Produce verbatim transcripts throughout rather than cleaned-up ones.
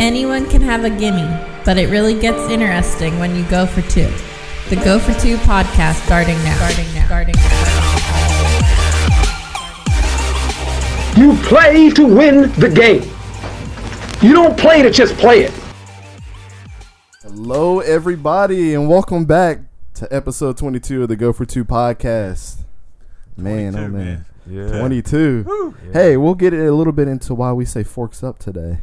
Anyone can have a gimme, but it really gets interesting when you go for two. The Go for Two podcast starting now. Starting now. Starting now. You play to win the game. You don't play to just play it. Hello, everybody, and welcome back to episode twenty-two of the Go for Two podcast. Man, oh man. Yeah. twenty-two. Yeah. Hey, we'll get it a little bit into why we say forks up today.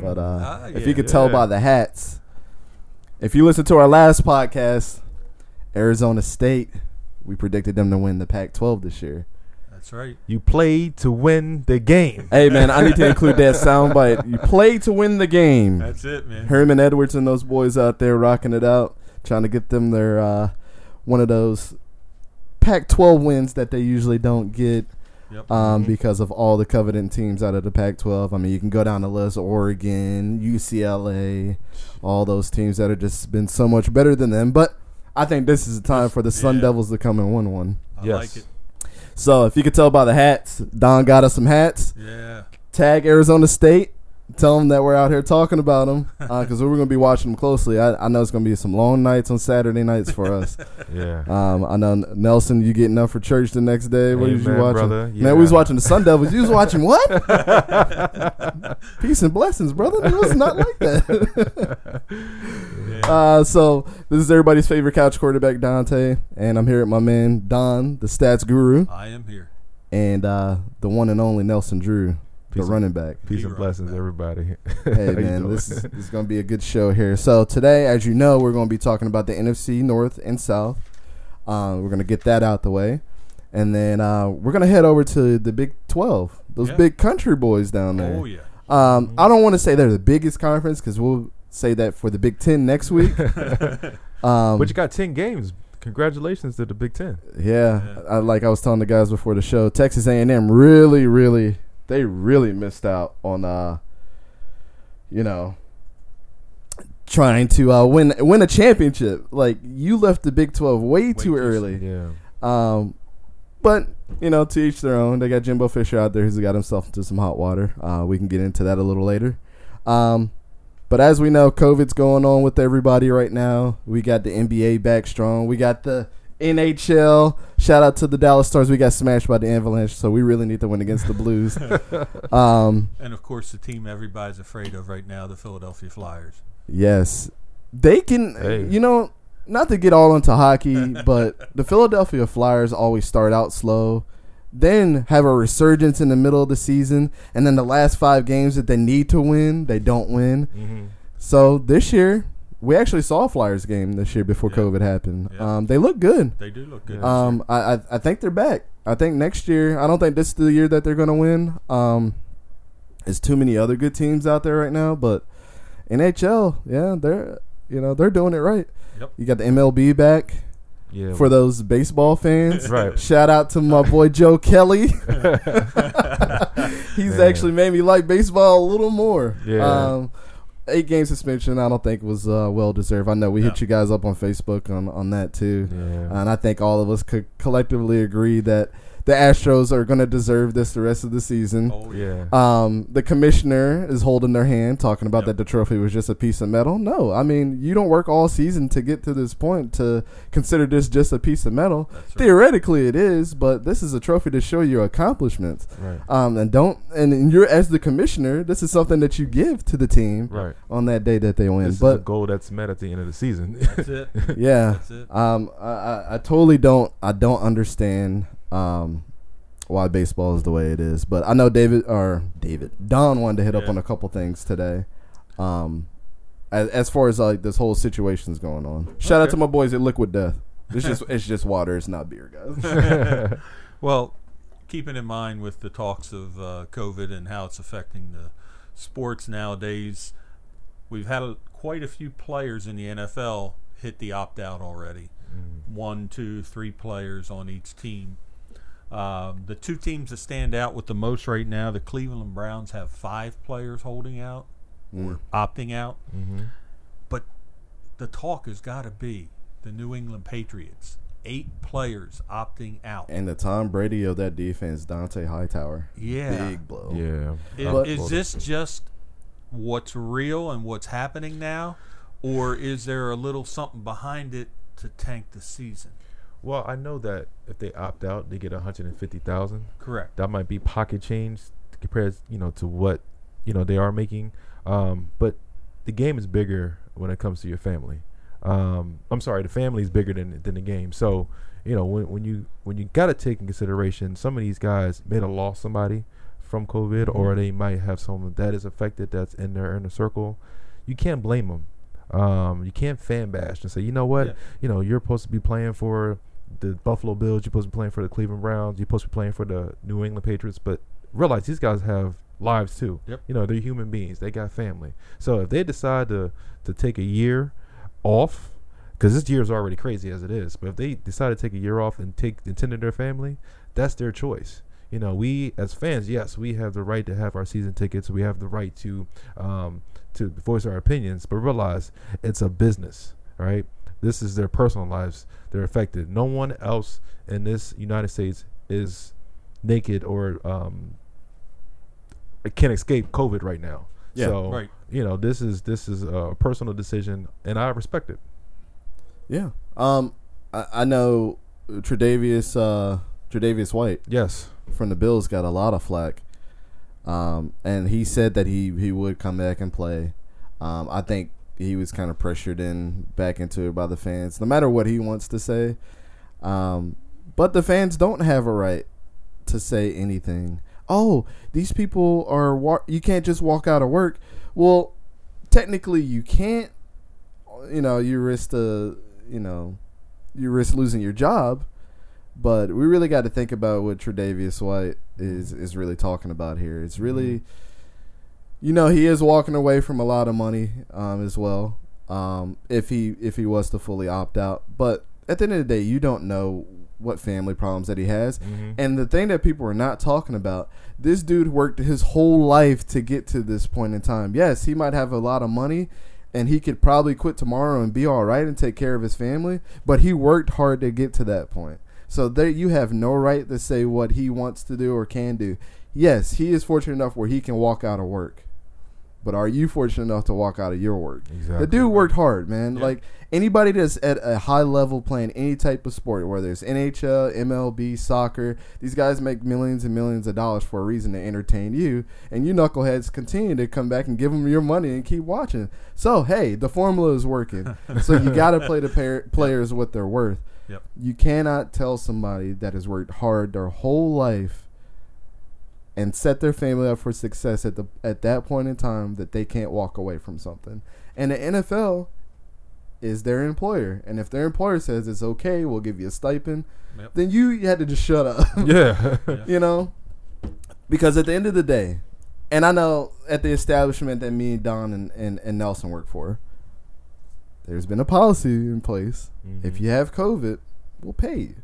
But uh, ah, if yeah, you could yeah. tell by the hats, if you listen to our last podcast, Arizona State, we predicted them to win the Pac twelve this year. That's right. You played to win the game. Hey, man, I need to include that soundbite. You played to win the game. That's it, man. Herman Edwards and those boys out there rocking it out, trying to get them their uh, one of those Pac twelve wins that they usually don't get. Yep. Um, because of all the coveted teams out of the Pac twelve. I mean, you can go down the list, Oregon, U C L A, all those teams that have just been so much better than them. But I think this is the time for the Sun yeah. Devils to come and win one. I yes. like it. So if you could tell by the hats, Don got us some hats. Yeah. Tag Arizona State. Tell them that we're out here talking about them because uh, we're going to be watching them closely. I, I know it's going to be some long nights on Saturday nights for us. yeah. Um, I know, Nelson, you getting up for church the next day. What Amen, was you watching? Yeah. Man, we was watching the Sun Devils. You was watching what? Peace and blessings, brother. It was not like that. yeah. uh, so this is everybody's favorite couch quarterback, Dante, and I'm here with my man, Don, the stats guru. I am here. And uh, the one and only Nelson Drew. The running back. Peace and blessings, everybody. Hey, man, this is, is going to be a good show here. So today, as you know, we're going to be talking about the N F C North and South. Uh, we're going to get that out the way. And then uh, we're going to head over to the Big twelve, those yeah. big country boys down there. Oh, yeah. Um, I don't want to say they're the biggest conference because we'll say that for the Big ten next week. um, but you got ten games. Congratulations to the Big ten. Yeah. yeah. I, like I was telling the guys before the show, Texas A and M really, really – they really missed out on, uh, you know, trying to uh, win win a championship. Like, you left the Big twelve way, way too early. Yeah. Um, but, you know, to each their own. They got Jimbo Fisher out there who's got himself into some hot water. Uh, we can get into that a little later. Um, but as we know, COVID's going on with everybody right now. We got the N B A back strong. We got the N H L, shout out to the Dallas Stars. We got smashed by the Avalanche, so we really need to win against the Blues. um, and, of course, the team everybody's afraid of right now, the Philadelphia Flyers. Yes. They can, hey. you know, not to get all into hockey, but the Philadelphia Flyers always start out slow, then have a resurgence in the middle of the season, and then the last five games that they need to win, they don't win. Mm-hmm. So this year, we actually saw a Flyers game this year before yeah. COVID happened. Yeah. Um, they look good. They do look good. Um, I, I I think they're back. I think next year, I don't think this is the year that they're going to win. Um, there's too many other good teams out there right now, but N H L, yeah, they're you know they're doing it right. Yep. You got the M L B back. Yeah. For those baseball fans, right. Shout out to my boy Joe Kelly. He's Man. actually made me like baseball a little more. Yeah. Um, eight-game suspension I don't think was uh, well-deserved. I know we no. hit you guys up on Facebook on, on that too. Yeah. And I think all of us could collectively agree that the Astros are going to deserve this the rest of the season. Oh, yeah. Um, the commissioner is holding their hand, talking about yep. that the trophy was just a piece of metal. No, I mean, you don't work all season to get to this point to consider this just a piece of metal. Right. Theoretically, it is, but this is a trophy to show your accomplishments. Right. Um, and don't, and you're as the commissioner, this is something that you give to the team right. on that day that they win. This but is the goal that's met at the end of the season. That's it. Yeah. That's it. Um, I, I, I totally don't. I don't understand. Um, why baseball is the way it is, but I know David or David Don wanted to hit yeah. up on a couple things today. Um, as, as far as like this whole situation's going on, shout okay. out to my boys at Liquid Death. It's just it's just water, it's not beer, guys. Well, keeping in mind with the talks of uh, COVID and how it's affecting the sports nowadays, we've had a, quite a few players in the N F L hit the opt out already. Mm. One, two, three players on each team. Um, the two teams that stand out with the most right now, the Cleveland Browns have five players holding out mm. or opting out. Mm-hmm. But the talk has got to be the New England Patriots, eight players opting out. And the Tom Brady of that defense, Dante Hightower. Yeah. Big blow. Yeah. It, is this just what's real and what's happening now, or is there a little something behind it to tank the season? Well, I know that if they opt out, they get one hundred fifty thousand dollars. Correct. That might be pocket change compared, you know, to what, you know, they are making. Um, but the game is bigger when it comes to your family. Um, I'm sorry, the family is bigger than than the game. So, you know, when when you when you got to take in consideration, some of these guys may have lost somebody from COVID, mm-hmm. or they might have someone that is affected that's in their inner circle. You can't blame them. Um, you can't fan bash and say, you know what, yeah. you know, you're supposed to be playing for the Buffalo Bills, you're supposed to be playing for the Cleveland Browns, you're supposed to be playing for the New England Patriots, but realize these guys have lives too. Yep. You know, they're human beings. They got family. So if they decide to, to take a year off, because this year is already crazy as it is, but if they decide to take a year off and take and tend to their family, that's their choice. You know, we as fans, yes, we have the right to have our season tickets. We have the right to um, to voice our opinions, but realize it's a business, right? This is their personal lives. They're affected. No one else in this United States is naked or um, can escape COVID right now. Yeah, so, right. you know, this is this is a personal decision, and I respect it. Yeah. Um, I, I know Tre'Davious, uh, Tre'Davious White. Yes. From the Bills got a lot of flack. Um, and he said that he, he would come back and play. Um, I think he was kind of pressured in back into it by the fans, no matter what he wants to say. Um, but the fans don't have a right to say anything. Oh, these people are wa- – you can't just walk out of work. Well, technically you can't. You know, you risk the, you know, you risk losing your job. But we really got to think about what Tre'Davious White is is really talking about here. It's really, you know, he is walking away from a lot of money um, as well. Um, if he if he was to fully opt out, but at the end of the day, you don't know what family problems that he has. Mm-hmm. And the thing that people are not talking about, this dude worked his whole life to get to this point in time. Yes, he might have a lot of money, and he could probably quit tomorrow and be all right and take care of his family. But he worked hard to get to that point. So there, you have no right to say what he wants to do or can do. Yes, he is fortunate enough where he can walk out of work. But are you fortunate enough to walk out of your work? Exactly. The dude worked hard, man. Yeah. Like anybody that's at a high level playing any type of sport, whether it's N H L, M L B, soccer, these guys make millions and millions of dollars for a reason to entertain you. And you knuckleheads continue to come back and give them your money and keep watching. So, hey, the formula is working. So you got to play the par- players what they're worth. Yep. You cannot tell somebody that has worked hard their whole life and set their family up for success at the at that point in time that they can't walk away from something. And the N F L is their employer. And if their employer says it's okay, we'll give you a stipend, yep. then you, you had to just shut up. Yeah. You know? Because at the end of the day, and I know at the establishment that me, Don, and, and, and Nelson work for, there's been a policy in place. Mm-hmm. If you have COVID, we'll pay you.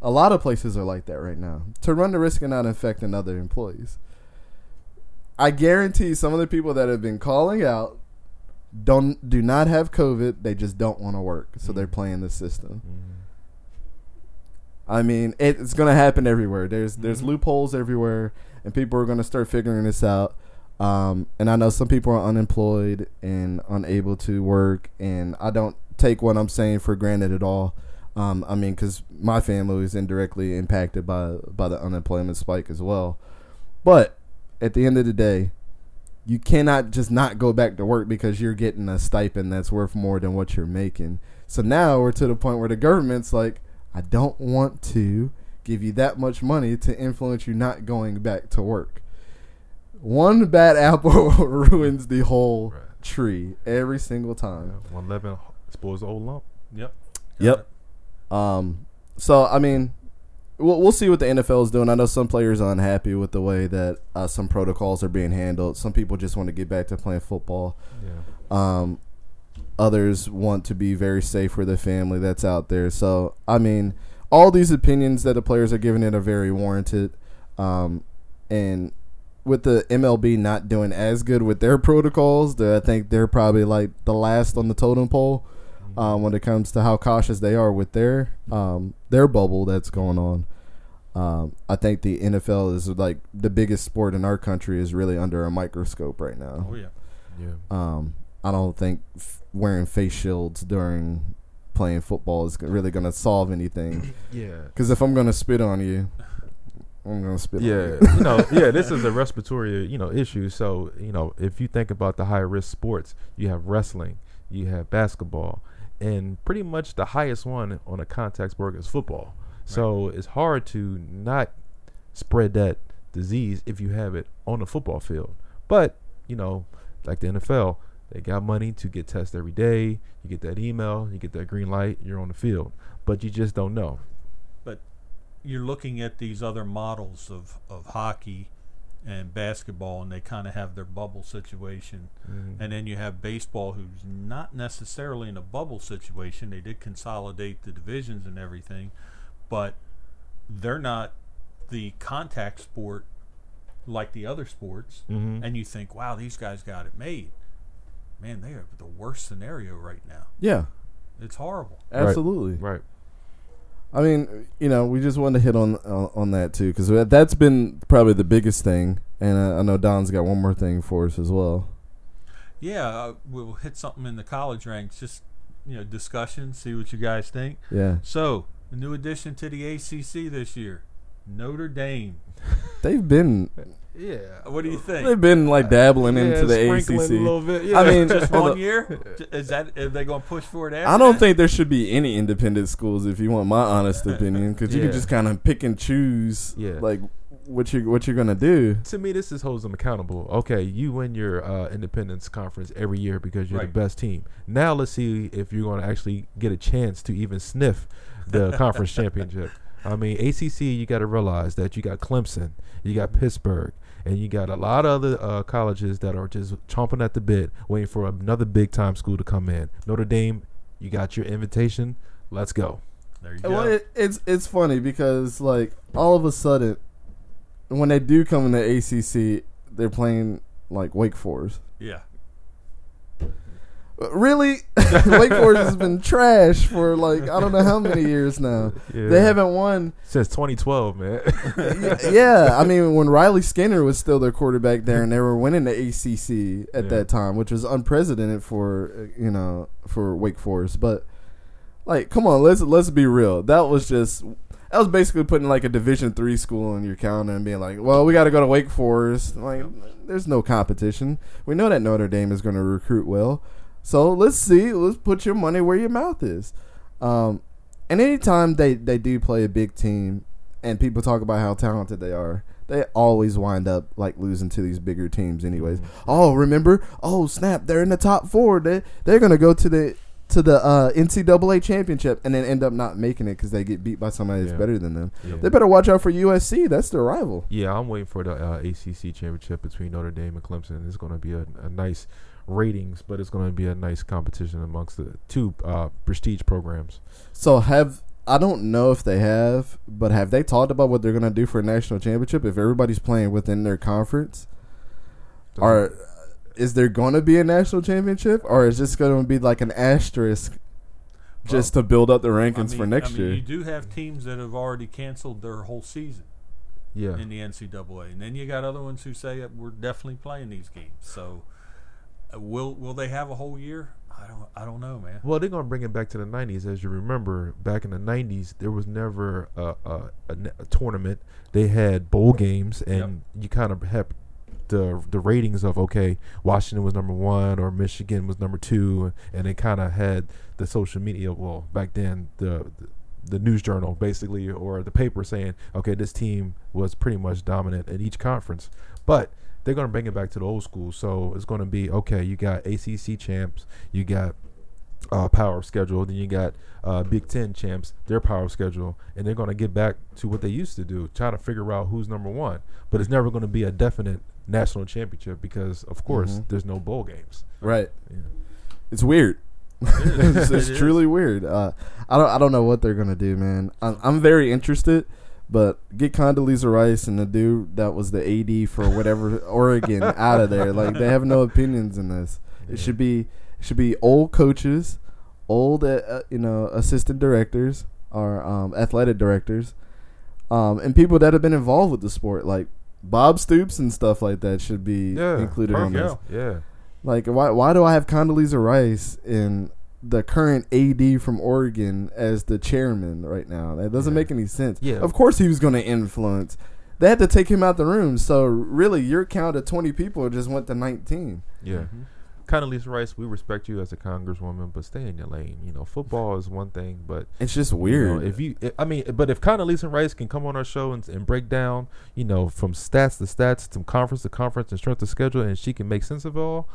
A lot of places are like that right now to run the risk of not infecting other employees. I guarantee some of the people that have been calling out don't do not have COVID. They just don't want to work, so mm-hmm. they're playing the system. Mm-hmm. I mean, it, it's going to happen everywhere. There's mm-hmm. there's loopholes everywhere, and people are going to start figuring this out. Um, and I know some people are unemployed and unable to work, and I don't take what I'm saying for granted at all. Um, I mean, because my family is indirectly impacted by, by the unemployment spike as well. But at the end of the day, you cannot just not go back to work because you're getting a stipend that's worth more than what you're making. So now we're to the point where the government's like, I don't want to give you that much money to influence you not going back to work. One bad apple ruins the whole right. tree every single time. Yeah, one lemon spoils the whole lump. Yep. Got yep. It. Um. So I mean, we'll we'll see what the N F L is doing. I know some players are unhappy with the way that uh, some protocols are being handled. Some people just want to get back to playing football. Yeah. Um. Others want to be very safe for their family that's out there. So I mean, all these opinions that the players are giving it are very warranted. Um. And. With the M L B not doing as good with their protocols, that I think they're probably like the last on the totem pole um, when it comes to how cautious they are with their um, their bubble that's going on. Um, I think the N F L is like the biggest sport in our country is really under a microscope right now. Oh yeah, yeah. Um, I don't think f- wearing face shields during playing football is really going to solve anything. Yeah, because if I'm going to spit on you, I'm going to spit. Yeah, on you. you know, yeah. This is a respiratory, you know, issue. So you know, if you think about the high risk sports, you have wrestling, you have basketball, and pretty much the highest one on a contact sport is football. So it's hard to not spread that disease if you have it on the football field. But, you know, like the N F L, they got money to get tested every day. You get that email, you get that green light, you're on the field. But you just don't know. But you're looking at these other models of, of hockey and basketball, and they kind of have their bubble situation. Mm-hmm. And then you have baseball, who's not necessarily in a bubble situation. They did consolidate the divisions and everything. But they're not the contact sport like the other sports. Mm-hmm. And you think, wow, these guys got it made. Man, they are the worst scenario right now. Yeah. It's horrible. Absolutely. Right. right. I mean, you know, we just wanted to hit on uh, on that, too, because that's been probably the biggest thing. And uh, I know Don's got one more thing for us as well. Yeah, uh, we'll hit something in the college ranks. Just, you know, discussion, see what you guys think. Yeah. So... a new addition to the A C C this year, Notre Dame. They've been, yeah. What do you think? They've been like dabbling yeah, into the A C C. A little bit, yeah. I mean, just one year. Is that are they going to push for it? After I don't that? think there should be any independent schools. If you want my honest opinion, because yeah. you can just kind of pick and choose, yeah. like what you what you're going to do. To me, this is holds them accountable. Okay, you win your uh, independence conference every year because you're right. the best team. Now let's see if you're going to actually get a chance to even sniff the conference championship. I mean, A C C, you got to realize that you got Clemson, you got Pittsburgh, and you got a lot of other uh, colleges that are just chomping at the bit, waiting for another big-time school to come in. Notre Dame, you got your invitation. Let's go. There you go. Well, it, it's, it's funny because, like, all of a sudden, when they do come into A C C, they're playing, like, Wake Forest. Yeah. Really? Wake Forest has been trash for, like, I don't know how many years now. Yeah. They haven't won. Since twenty twelve, man. yeah. I mean, when Riley Skinner was still their quarterback there, and they were winning the A C C at yeah. that time, which was unprecedented for, you know, for Wake Forest. But, like, come on, let's let's be real. That was just – that was basically putting, like, a Division three school on your calendar and being like, well, we got to go to Wake Forest. Like, there's no competition. We know that Notre Dame is going to recruit well. So let's see. Let's put your money where your mouth is. Um, and anytime they, they do play a big team and people talk about how talented they are, they always wind up like losing to these bigger teams anyways. Mm-hmm. Oh, remember? Oh, snap. They're in the top four. They, they're going to go to the to the uh, N C double A championship and then end up not making it because they get beat by somebody yeah. that's better than them. Yeah. They better watch out for U S C. That's their rival. Yeah, I'm waiting for the uh, A C C championship between Notre Dame and Clemson. It's going to be a, a nice – ratings, but it's going to be a nice competition amongst the two uh, prestige programs. So have I don't know if they have, but have they talked about what they're going to do for a national championship if everybody's playing within their conference? So or is there going to be a national championship, or is this going to be like an asterisk just well, to build up the rankings I mean, for next I mean, year? You do have teams that have already canceled their whole season. Yeah, in the N C double A, and then you got other ones who say we're definitely playing these games. So. Will will they have a whole year? I don't I don't know, man. Well, they're gonna bring it back to the nineties, as you remember. Back in the nineties, there was never a, a, a, a tournament. They had bowl games, and yep. you kind of had the the ratings of okay, Washington was number one, or Michigan was number two, and they kind of had the social media. Well, back then the, the the news journal basically, or the paper saying okay, this team was pretty much dominant at each conference, but. They're going to bring it back to the old school. So it's going to be, okay, you got A C C champs, you got uh, power schedule, then you got uh, Big Ten champs, their power schedule, and they're going to get back to what they used to do, try to figure out who's number one. But it's never going to be a definite national championship because, of course, mm-hmm. there's no bowl games. Right. Yeah. It's weird. It is. it's it's it truly is. weird. Uh, I don't I don't know what they're going to do, man. I'm, I'm very interested. But get Condoleezza Rice and the dude that was the A D for whatever Oregon out of there. Like they have no opinions in this. Yeah. It should be it should be old coaches, old uh, you know assistant directors or um, athletic directors, um, and people that have been involved with the sport, like Bob Stoops and stuff like that, should be yeah, included on this. Yeah. Like, why why do I have Condoleezza Rice in the current A D from Oregon as the chairman right now? That doesn't yeah. make any sense. Yeah. Of course he was going to influence. They had to take him out the room. So, really, your count of twenty people just went to nineteen. Yeah. Mm-hmm. Condoleezza Rice, we respect you as a congresswoman, but stay in your lane. You know, football is one thing, but it's just weird. You know, if you, I mean, but if Condoleezza Rice can come on our show and, and break down, you know, from stats to stats, from conference to conference, and strength to schedule, and she can make sense of it all,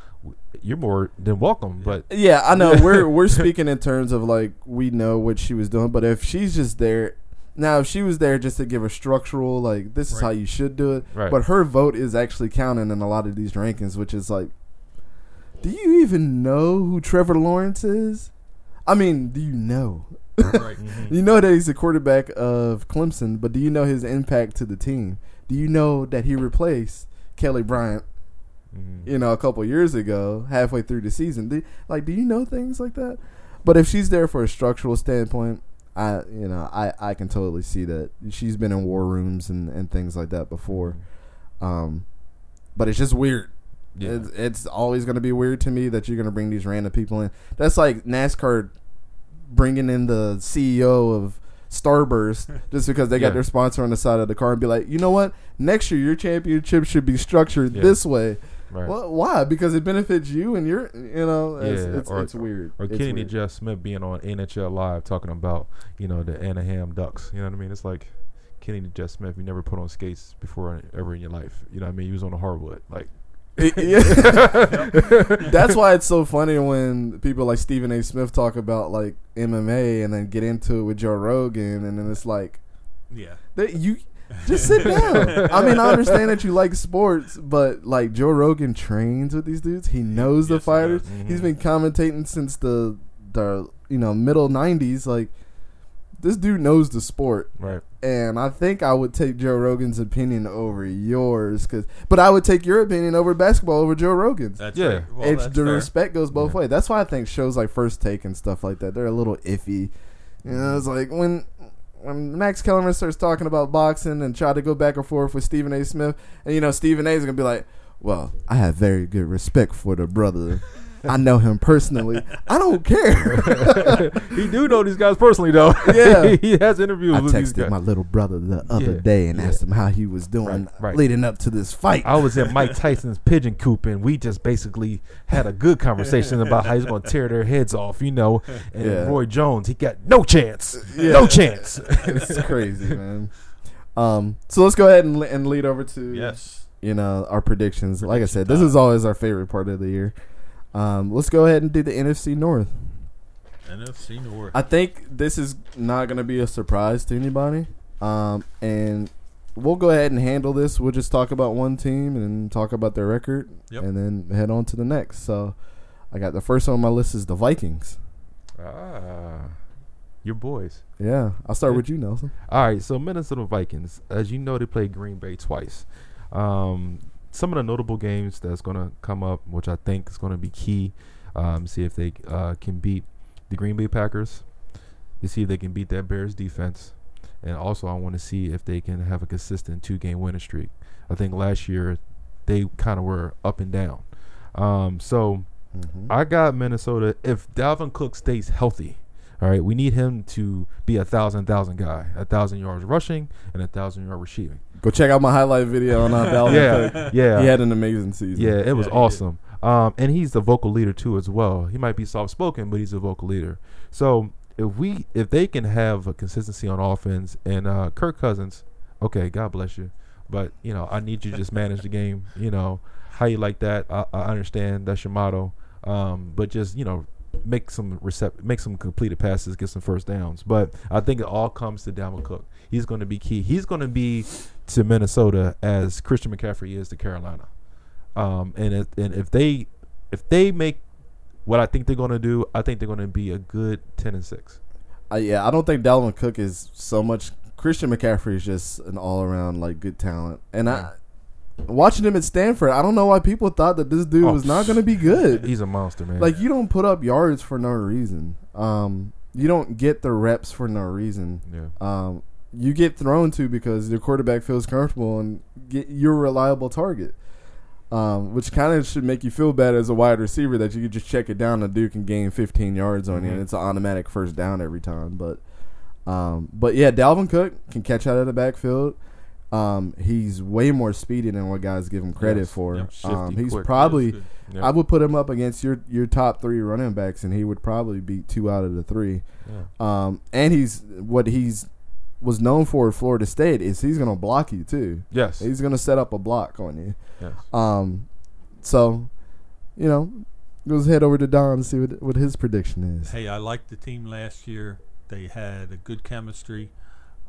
you're more than welcome. But yeah, I know we're we're speaking in terms of like we know what she was doing, but if she's just there. Now, if she was there just to give a structural, like, this is right. how you should do it, right. but her vote is actually counting in a lot of these rankings, which is like, do you even know who Trevor Lawrence is? I mean, do you know? Right. Mm-hmm. You know that he's the quarterback of Clemson, but do you know his impact to the team? Do you know that he replaced Kelly Bryant, mm-hmm. you know, a couple years ago, halfway through the season? Do, like, do you know things like that? But if she's there for a structural standpoint, I you know I, I can totally see that. She's been in war rooms and, and things like that before, um, but it's just weird. Yeah. It's, it's always going to be weird to me that you're going to bring these random people in. That's like NASCAR bringing in the C E O of Starburst just because they yeah. got their sponsor on the side of the car and be like, you know what? Next year your championship should be structured yeah. this way. Right. Well, why? Because it benefits you and you're, you know, it's, yeah, it's, or, it's weird. Or Kenny Jeff Smith being on N H L Live talking about, you know, the Anaheim Ducks. You know what I mean? It's like Kenny Jeff Smith, you never put on skates before ever in your life. You know what I mean? You was on the hardwood. Like, that's why it's so funny when people like Stephen A. Smith talk about like M M A and then get into it with Joe Rogan. And then it's like, yeah, that you. Just sit down. I mean, I understand that you like sports, but like Joe Rogan trains with these dudes. He knows yes, the fighters. He mm-hmm. He's been commentating since the the you know middle nineties. Like this dude knows the sport, right? And I think I would take Joe Rogan's opinion over yours, cause, but I would take your opinion over basketball over Joe Rogan's. That's yeah, right. Well, it's, that's the fair. Respect goes both yeah. ways. That's why I think shows like First Take and stuff like that, they're a little iffy. You know, it's like when. When Max Kellerman starts talking about boxing and try to go back and forth with Stephen A. Smith, and you know Stephen A. is gonna be like, "Well, I have very good respect for the brother. I know him personally. I don't care." He do know these guys personally, though. Yeah, he has interviews. I with texted these guys. My little brother the other yeah. day and yeah. asked him how he was doing right, right. leading up to this fight. I was in Mike Tyson's pigeon coop, and we just basically had a good conversation about how he's going to tear their heads off, you know. And yeah. Roy Jones, he got no chance, yeah. no chance. It's crazy, man. Um, so let's go ahead and, and lead over to yes, you know, our predictions. Prediction like I said, time. This is always our favorite part of the year. Um, let's go ahead and do the N F C North. N F C North. I think this is not going to be a surprise to anybody. Um, and we'll go ahead and handle this. We'll just talk about one team and talk about their record yep. and then head on to the next. So I got the first one on my list is the Vikings. Ah, your boys. Yeah. I'll start yeah. with you, Nelson. All right. So Minnesota Vikings, as you know, they played Green Bay twice. Um, Some of the notable games that's going to come up, which I think is going to be key, um, see if they uh, can beat the Green Bay Packers. To see if they can beat that Bears defense. And also I want to see if they can have a consistent two-game winning streak. I think last year they kind of were up and down. Um, so mm-hmm. I got Minnesota. If Dalvin Cook stays healthy, all right, we need him to be a thousand thousand guy, a thousand yards rushing and a thousand yard receiving. Go check out my highlight video on uh, Dalvin. yeah, yeah, he had an amazing season. Yeah, it was yeah, awesome. Um, and he's the vocal leader too, as well. He might be soft spoken, but he's a vocal leader. So if we, if they can have a consistency on offense and uh, Kirk Cousins, okay, God bless you, but you know I need you to just manage the game. You know how you like that. I, I understand that's your motto, um, but just you know. Make some recept, make some completed passes, get some first downs. But I think it all comes to Dalvin Cook. He's going to be key. He's going to be to Minnesota as Christian McCaffrey is to Carolina. Um, and if, and if they if they make what I think they're going to do, I think they're going to be a good ten and six. Uh, yeah, I don't think Dalvin Cook is so much. Christian McCaffrey is just an all around like good talent, and yeah. I. Watching him at Stanford, I don't know why people thought that this dude oh, was not going to be good. He's a monster, man. Like, you don't put up yards for no reason. Um, you don't get the reps for no reason. Yeah. Um, you get thrown to because the quarterback feels comfortable and get, you're a reliable target, um, which kind of should make you feel bad as a wide receiver that you could just check it down and Duke can gain fifteen yards on mm-hmm. you, and it's an automatic first down every time. But, um, but yeah, Dalvin Cook can catch out of the backfield. Um, he's way more speedy than what guys give him credit yes. for. Yep. Shifty, um, he's quick. Probably yep. I would put him up against your, your top three running backs, and he would probably beat two out of the three. Yeah. Um, and he's what he's was known for at Florida State is he's going to block you too. Yes, he's going to set up a block on you. Yes. Um, so you know, let's head over to Don and see what what his prediction is. Hey, I liked the team last year. They had a good chemistry.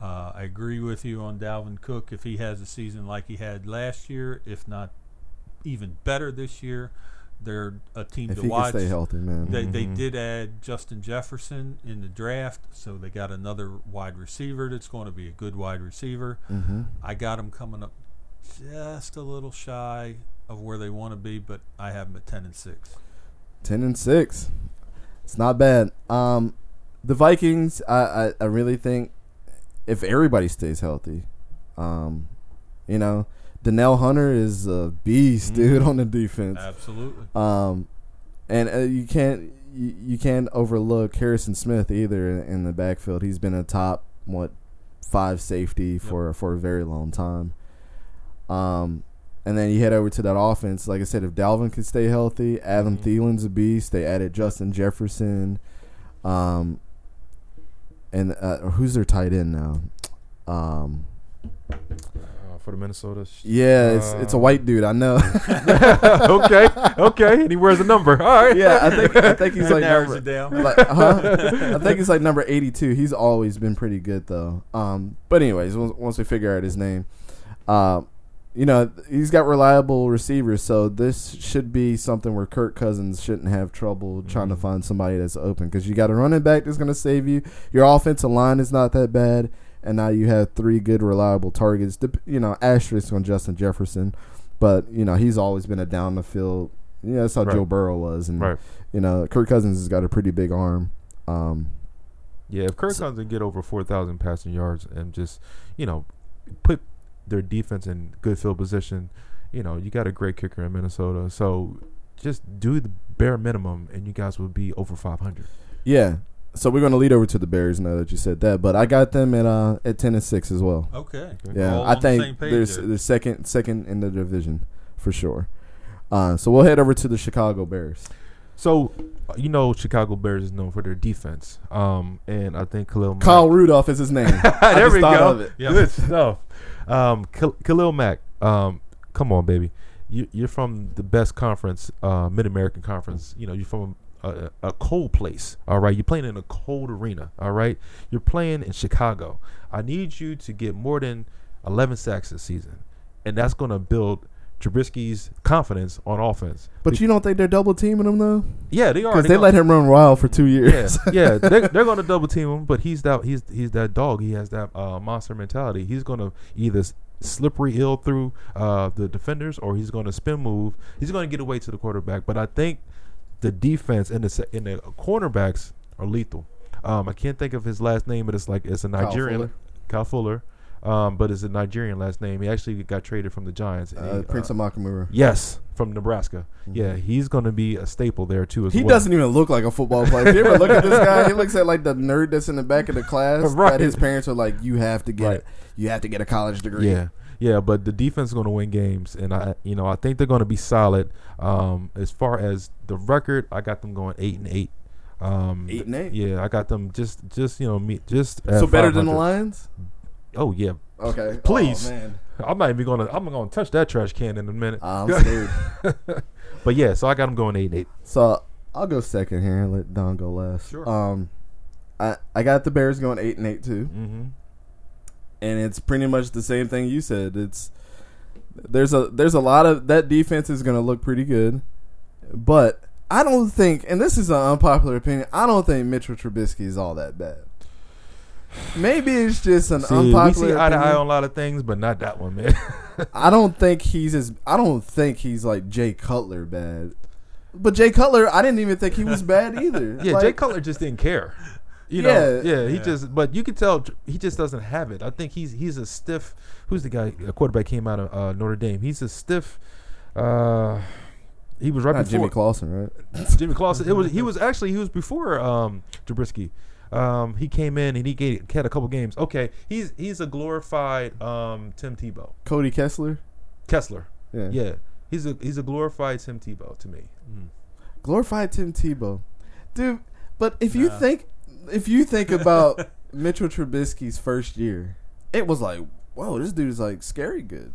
Uh, I agree with you on Dalvin Cook. If he has a season like he had last year, if not even better this year, they're a team if to he watch. Can stay healthy, man. They, mm-hmm. they did add Justin Jefferson in the draft, so they got another wide receiver that's going to be a good wide receiver. Mm-hmm. I got them coming up just a little shy of where they want to be, but I have them at ten and six. ten and six. It's not bad. Um, the Vikings, I, I, I really think, if everybody stays healthy, um, you know, Donnell Hunter is a beast, mm. dude, on the defense. Absolutely. Um, and uh, you can't you, you can't overlook Harrison Smith either in, in the backfield. He's been a top what five safety for yep. for a very long time. Um, and then you head over to that offense. Like I said, if Dalvin could stay healthy, Adam mm. Thielen's a beast. They added Justin Jefferson. Um. And uh, who's their tight end now? Um, uh, for the Minnesota. Sh- yeah, it's it's a white dude. I know. okay, okay, and he wears a number. All right. Yeah, I think I think he's like number. Down. Like, huh? I think he's like number eighty-two. He's always been pretty good though. Um, but anyways, once, once we figure out his name, uh, you know, he's got reliable receivers, so this should be something where Kirk Cousins shouldn't have trouble mm-hmm. trying to find somebody that's open, because you got a running back that's going to save you. Your offensive line is not that bad, and now you have three good, reliable targets. You know, asterisk on Justin Jefferson, but, you know, he's always been a down-the-field. You know, that's how right. Joe Burrow was. And, right. you know, Kirk Cousins has got a pretty big arm. Um, yeah, if Kirk so, Cousins can get over four thousand passing yards and just, you know, put – their defense in good field position, you know, you got a great kicker in Minnesota. So just do the bare minimum, and you guys will be over five hundred. Yeah. So we're going to lead over to the Bears now that you said that, but I got them at uh, at ten and six as well. Okay. Yeah, all I think the they're, they're second second in the division for sure. Uh, so we'll head over to the Chicago Bears. So, you know, Chicago Bears is known for their defense, um, and I think Khalil Mack. Kyle Rudolph is his name. there I we go. Yep. Good stuff. Um, Khalil Mack, um, come on, baby. You, you're from the best conference, uh, Mid-American Conference. You know, you're from a, a cold place, all right? You're playing in a cold arena, all right? You're playing in Chicago. I need you to get more than eleven sacks this season, and that's going to build Trubisky's confidence on offense. But Be- you don't think they're double-teaming him, though? Yeah, they are. Because they, they let him run wild for two years. Yeah, yeah they're, they're going to double-team him, but he's that he's he's that dog. He has that uh, monster mentality. He's going to either slippery heel through uh, the defenders, or he's going to spin move. He's going to get away to the quarterback. But I think the defense and the, and the cornerbacks are lethal. Um, I can't think of his last name, but it's like it's a Nigerian. Kyle Fuller. Kyle Fuller. Um, but it's a Nigerian last name. He actually got traded from the Giants. Uh, he, Prince uh, Amakamura. Yes, from Nebraska. Mm-hmm. Yeah, he's going to be a staple there, too, as he well. He doesn't even look like a football player. If you ever look at this guy, he looks at, like, the nerd that's in the back of the class. Right. That his parents are like, you have to get right. You have to get a college degree. Yeah, yeah, but the defense is going to win games, and, I, you know, I think they're going to be solid. Um, as far as the record, I got them going eight and eight. Um, eight and eight? Yeah, I got them just, just you know, me, just so better than the Lions? Oh yeah. Okay. Please. Oh, man. I'm not even gonna. I'm gonna touch that trash can in a minute. I'm scared. But yeah, so I got him going eight and eight. So I'll go second here and let Don go last. Sure. Um, I I got the Bears going eight and eight too. Mm-hmm. And it's pretty much the same thing you said. It's there's a there's a lot of that defense is gonna look pretty good, but I don't think, and this is an unpopular opinion, I don't think Mitchell Trubisky is all that bad. Maybe it's just an see, unpopular. We see eye to eye on a lot of things, but not that one, man. I don't think he's as. I don't think he's like Jay Cutler bad. But Jay Cutler, I didn't even think he was bad either. Yeah, like, Jay Cutler just didn't care. You know, yeah, yeah he yeah. just, but you can tell he just doesn't have it. I think he's he's a stiff. Who's the guy? A quarterback came out of uh, Notre Dame. He's a stiff. Uh, he was right Not before Jimmy Clausen, right? Jimmy Clausen. It was he was actually he was before um, Trubisky. Um, he came in and he, gave, he had a couple games. Okay, he's he's a glorified um, Tim Tebow. Cody Kessler. Kessler. Yeah, yeah. He's a he's a glorified Tim Tebow to me. Mm. Glorified Tim Tebow, dude. But if nah. you think. If you think about Mitchell Trubisky's first year, it was like, whoa, this dude's like scary good.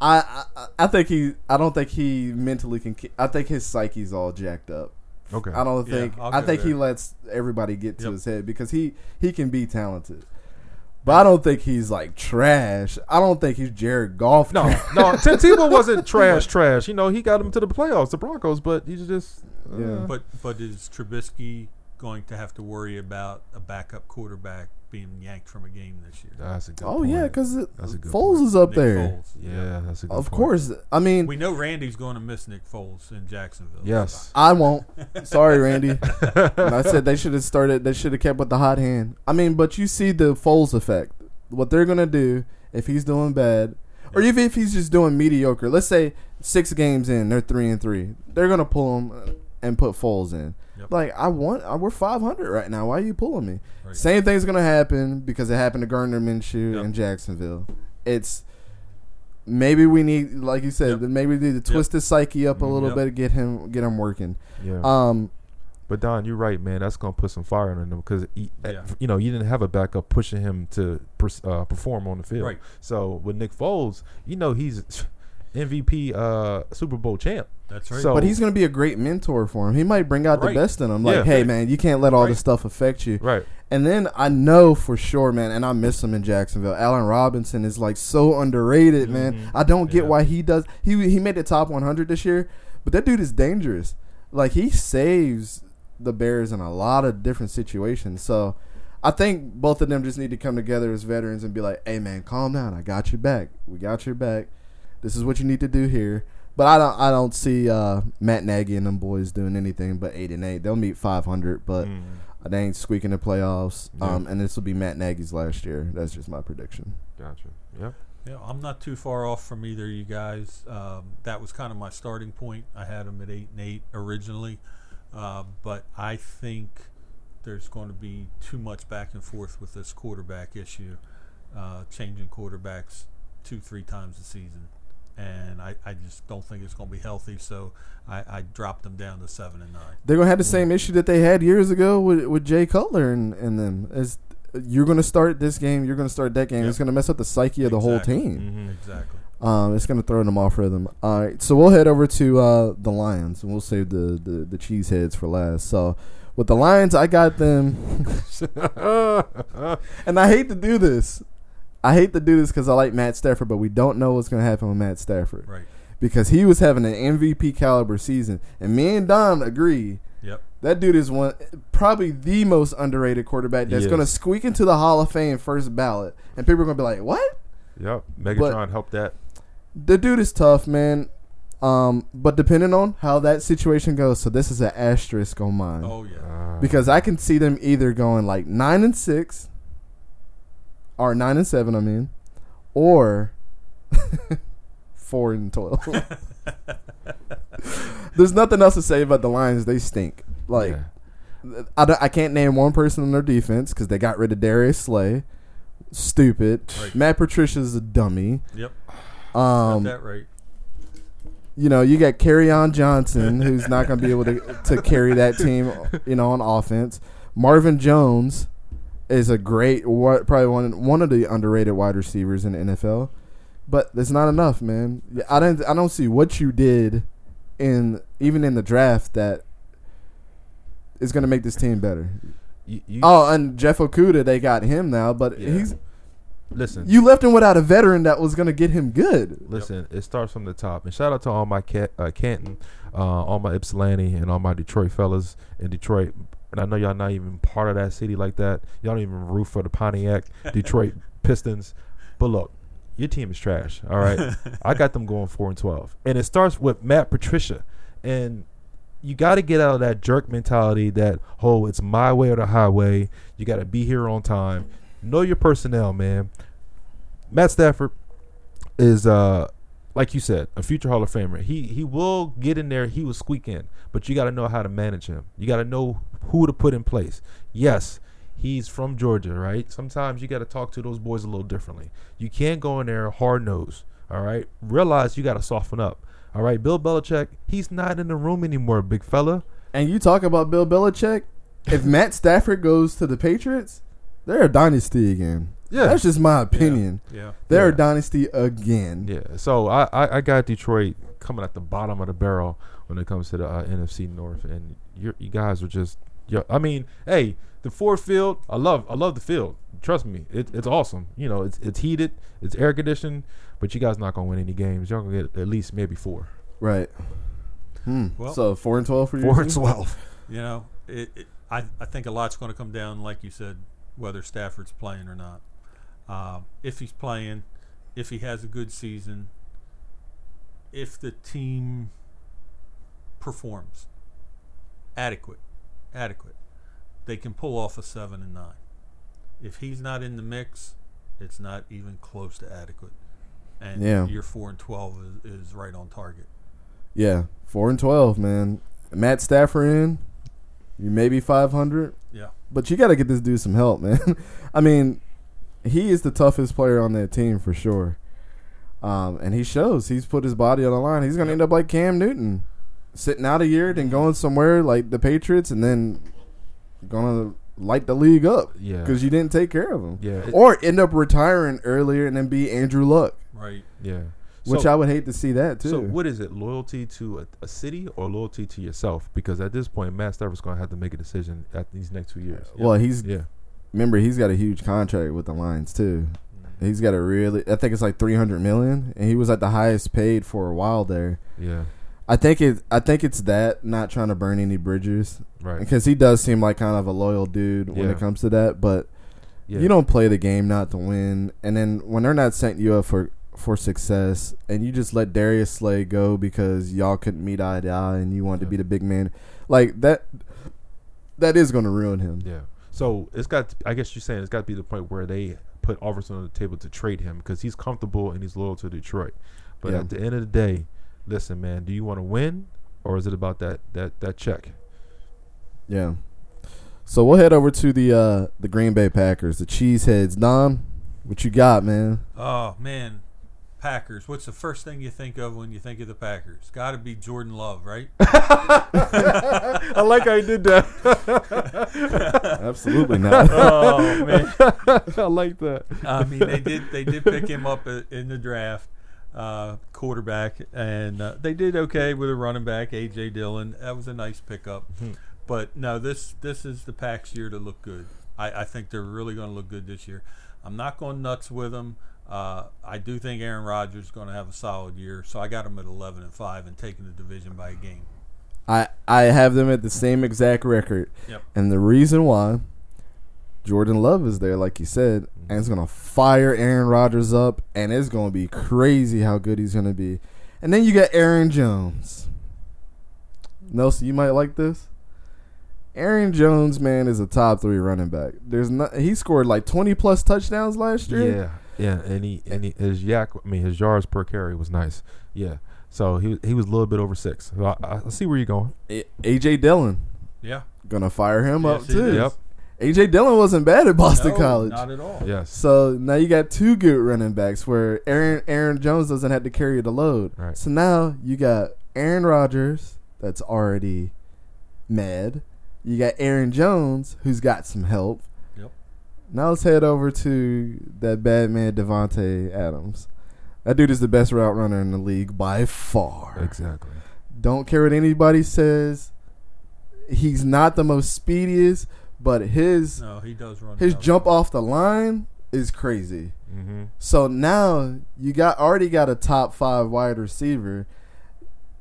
I, I I think he. I don't think he mentally can. I think his psyche's all jacked up. Okay. I don't think. Yeah, I think there. He lets everybody get to yep. his head because he he can be talented. But I don't think he's like trash. I don't think he's Jared Goff. No, no. Tim Tebow wasn't trash. Trash. You know, he got him to the playoffs, the Broncos. But he's just. Uh, yeah. But but is Trubisky going to have to worry about a backup quarterback being yanked from a game this year? That's a good oh, point. yeah, because Foles point. is up Nick there. Foles. Yeah, that's a good Of point. course. I mean, we know Randy's going to miss Nick Foles in Jacksonville. Yes. I won't. Sorry, Randy. I said they should have started, they should have kept with the hot hand. I mean, but you see the Foles effect. What they're going to do if he's doing bad, or even if he's just doing mediocre, let's say six games in, they're three and three. They're going to pull him and put Foles in. Yep. Like, I want, I, we're five hundred right now. Why are you pulling me? Right. Same thing's going to happen because it happened to Gardner Minshew yep. in Jacksonville. It's maybe we need, like you said, yep. maybe we need to twist yep. his psyche up a little yep. bit, get him get him working. Yeah. Um, but, Don, you're right, man. That's going to put some fire in him because, yeah. you know, you didn't have a backup pushing him to uh, perform on the field. Right. So, with Nick Foles, you know he's – M V P, uh, Super Bowl champ. That's right. So, but he's going to be a great mentor for him. He might bring out right. the best in him. Like, yeah, hey, right. man, you can't let all right. this stuff affect you. Right. And then I know for sure, man, and I miss him in Jacksonville. Allen Robinson is, like, so underrated, mm-hmm. man. I don't get yeah. why he does. He he made the top one hundred this year, but that dude is dangerous. Like, he saves the Bears in a lot of different situations. So I think both of them just need to come together as veterans and be like, hey, man, calm down. I got your back. We got your back. This is what you need to do here. But I don't I don't see uh, Matt Nagy and them boys doing anything but eight and eight. They'll meet five hundred, but mm. they ain't squeaking the playoffs. Yeah. Um, and this will be Matt Nagy's last year. That's just my prediction. Gotcha. Yeah. Yeah, I'm not too far off from either of you guys. Um, that was kind of my starting point. I had them at eight and eight originally. Uh, but I think there's going to be too much back and forth with this quarterback issue, uh, changing quarterbacks two, three times a season. And I, I just don't think it's going to be healthy, so I, I dropped them down to seven and nine. They're going to have the same issue that they had years ago with, with Jay Cutler and, and them. It's, you're going to start this game, you're going to start that game. Yep. It's going to mess up the psyche of the exactly. whole team. Mm-hmm. Exactly. Um, it's going to throw them off rhythm. All right, so we'll head over to uh, the Lions, and we'll save the, the, the cheeseheads for last. So with the Lions, I got them. And I hate to do this. I hate to do this because I like Matt Stafford, but we don't know what's going to happen with Matt Stafford. Right. Because he was having an M V P caliber season. And me and Don agree. Yep. That dude is one probably the most underrated quarterback that's going to squeak into the Hall of Fame first ballot. And people are going to be like, what? Yep. Megatron but helped that. The dude is tough, man. Um, but depending on how that situation goes, so this is an asterisk on mine. Oh, yeah. Uh, because I can see them either going like nine and six. Or nine and seven, I mean, or four and twelve. There's nothing else to say about the Lions. They stink. Like, yeah. I, don't, I can't name one person on their defense because they got rid of Darius Slay. Stupid. Right. Matt Patricia's a dummy. Yep. Um, Got that right. You know, you got Kerryon Johnson, who's not going to be able to to carry that team. You know, on offense, Marvin Jones is a great, probably one one of the underrated wide receivers in the N F L, but it's not enough, man. I don't I don't see what you did in even in the draft that is going to make this team better. You, you, oh, and Jeff Okuda, they got him now, but yeah. he's listen. You left him without a veteran that was going to get him good. Listen, yep. It starts from the top, and shout out to all my Cat, uh, Canton, uh, all my Ypsilanti, and all my Detroit fellas in Detroit. And I know y'all not even part of that city like that. Y'all don't even root for the Pontiac, Detroit Pistons. But look, your team is trash, all right? I got them going four and twelve. And it starts with Matt Patricia. And you got to get out of that jerk mentality that, oh, it's my way or the highway. You got to be here on time. Know your personnel, man. Matt Stafford is, uh, like you said, a future Hall of Famer. He he will get in there. He will squeak in. But you got to know how to manage him. You got to know who to put in place. Yes, he's from Georgia, right? Sometimes you got to talk to those boys a little differently. You can't go in there hard-nosed, all right? Realize you got to soften up. All right, Bill Belichick, he's not in the room anymore, big fella. And you talk about Bill Belichick, if Matt Stafford goes to the Patriots, they're a dynasty again. Yeah. That's just my opinion. Yeah. yeah. They're yeah. a dynasty again. Yeah. So I, I, I got Detroit coming at the bottom of the barrel when it comes to the uh, N F C North. And you're, you guys are just, you're, I mean, hey, the Ford Field, I love I love the field. Trust me, it, it's awesome. You know, it's it's heated, it's air conditioned, but you guys not gonna win any games. Y'all gonna get at least maybe four. Right. Hmm. Well, so four and twelve for you. Four and twelve. You know, it, it, I I think a lot's gonna come down, like you said, whether Stafford's playing or not. Uh, if he's playing, if he has a good season, if the team performs adequate, adequate. They can pull off a seven and nine. If he's not in the mix, it's not even close to adequate. And yeah. your four and twelve is, is right on target. Yeah, four and twelve, man. Matt Stafford in, you maybe five hundred. Yeah, but you got to get this dude some help, man. I mean, he is the toughest player on that team for sure, um, and he shows. He's put his body on the line. He's gonna end up like Cam Newton, sitting out a year, then going somewhere like the Patriots, and then gonna light the league up yeah because you didn't take care of him yeah or end up retiring earlier and then be Andrew Luck, right? Yeah, which so, I would hate to see that too. So what is it, loyalty to a, a city or loyalty to yourself? Because at this point Matt Stafford's gonna have to make a decision at these next two years. yeah. Well, he's yeah remember he's got a huge contract with the Lions too. mm-hmm. He's got a really I think it's like three hundred million, and he was at the highest paid for a while there. yeah I think it. I think it's that, not trying to burn any bridges, right? Because he does seem like kind of a loyal dude when yeah. it comes to that. But yeah. you don't play the game not to win, and then when they're not setting you up for, for success, and you just let Darius Slay go because y'all couldn't meet eye to eye, and you wanted yeah. to be the big man, like that. That is going to ruin him. Yeah. So it's got to, I guess you're saying it's got to be the point where they put offers on the table to trade him because he's comfortable and he's loyal to Detroit. But yeah. at the end of the day. Listen, man, do you want to win, or is it about that, that, that check? Yeah. So we'll head over to the uh, the Green Bay Packers, the Cheeseheads. Dom, what you got, man? Oh, man, Packers. What's the first thing you think of when you think of the Packers? Got to be Jordan Love, right? I like how you did that. Absolutely not. Oh, man. I like that. I mean, they did, they did pick him up in the draft. Uh, quarterback, and uh, they did okay with a running back, A J Dillon. That was a nice pickup. Mm-hmm. But no, this this is the Pack's year to look good. I, I think they're really going to look good this year. I'm not going nuts with them. Uh, I do think Aaron Rodgers is going to have a solid year, so I got them at eleven and five and taking the division by a game. I, I have them at the same exact record. Yep. And the reason why, Jordan Love is there, like you said, and it's going to fire Aaron Rodgers up, and it's going to be crazy how good he's going to be. And then you got Aaron Jones. Nelson, you might like this. Aaron Jones, man, is a top three running back. There's not, he scored like twenty plus touchdowns last year. Yeah, yeah, and he and he, his yak, I mean his yards per carry was nice. Yeah, so he he was a little bit over six. So I, I see where you're going. A J Dillon, yeah, gonna fire him yes, up too. Yep. A J Dillon wasn't bad at Boston no, College. Not at all. Yes. So now you got two good running backs where Aaron Aaron Jones doesn't have to carry the load. Right. So now you got Aaron Rodgers that's already mad. You got Aaron Jones who's got some help. Yep. Now let's head over to that bad man Devontae Adams. That dude is the best route runner in the league by far. Exactly. Don't care what anybody says. He's not the most speediest. But his no, he does run his jump off the line is crazy. Mm-hmm. So now you got already got a top five wide receiver,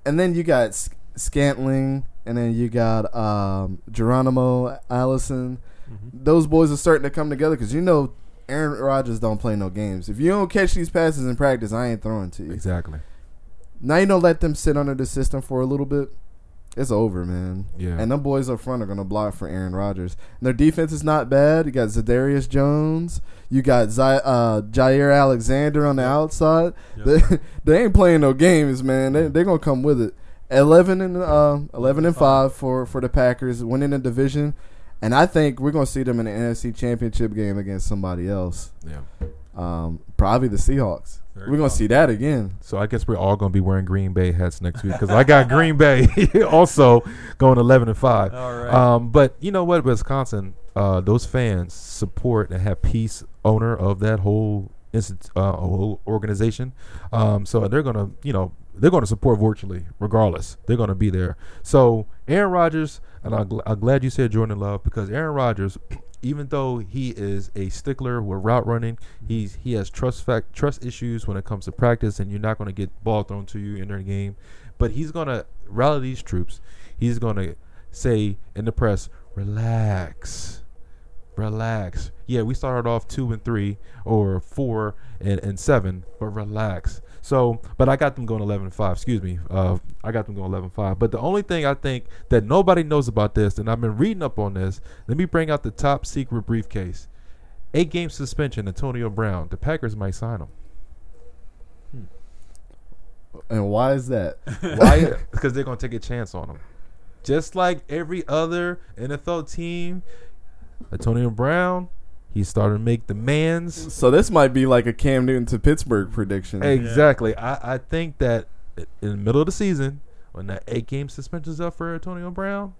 and then you got Sc- Scantling, and then you got um, Geronimo Allison. Mm-hmm. Those boys are starting to come together because you know Aaron Rodgers don't play no games. If you don't catch these passes in practice, I ain't throwing to you. Exactly. Now you don't let them sit under the system for a little bit. It's over, man. Yeah. And them boys up front are going to block for Aaron Rodgers. And their defense is not bad. You got Za'Darius Jones. You got Z- uh, Jaire Alexander on the outside. Yep. They, they ain't playing no games, man. They, they're going to come with it. eleven and uh, eleven and five for, for the Packers, winning the division. And I think we're going to see them in the N F C Championship game against somebody else. Yeah. Um, probably the Seahawks. Very We're going to see that again. So I guess we're all going to be wearing Green Bay hats next week because I got Green Bay also going eleven and five. All right. Um, but you know what, Wisconsin, uh, those fans support and have peace owner of that whole, instit- uh, whole organization. Um, so they're going to, you know, they're going to support virtually regardless. They're going to be there. So Aaron Rodgers, and I'm, gl- I'm glad you said Jordan Love, because Aaron Rodgers – even though he is a stickler with route running, he's he has trust fact trust issues when it comes to practice, and you're not going to get ball thrown to you in their game. But he's going to rally these troops. He's going to say in the press, relax, relax. Yeah, we started off two and three or four and, and seven, but relax. So, but I got them going eleven and five. Excuse me. Uh, I got them going eleven and five. But the only thing I think that nobody knows about this, and I've been reading up on this, let me bring out the top secret briefcase. eight game suspension, Antonio Brown. The Packers might sign him. Hmm. And why is that? Why? Because they're going to take a chance on him. Just like every other N F L team, Antonio Brown, he started to make demands. So this might be like a Cam Newton to Pittsburgh prediction. Exactly. Yeah. I, I think that in the middle of the season, when that eight game suspension is up for Antonio Brown,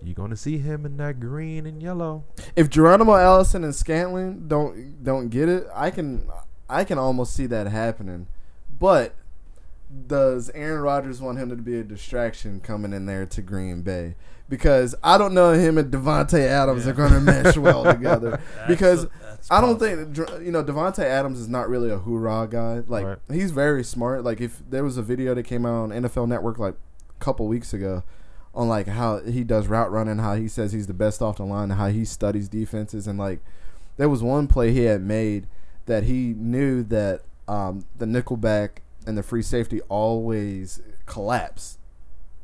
you're going to see him in that green and yellow. If Geronimo Allison and Scantling don't don't get it, I can I can almost see that happening. But does Aaron Rodgers want him to be a distraction coming in there to Green Bay? Because I don't know him and Devontae Adams yeah. are going to mesh well together. That's because a, I don't think, you know, Devontae Adams is not really a hoorah guy. Like, right. he's very smart. Like, if there was a video that came out on N F L Network like a couple weeks ago on, like, how he does route running, how he says he's the best off the line, how he studies defenses. And, like, there was one play he had made that he knew that um, the nickelback and the free safety always collapse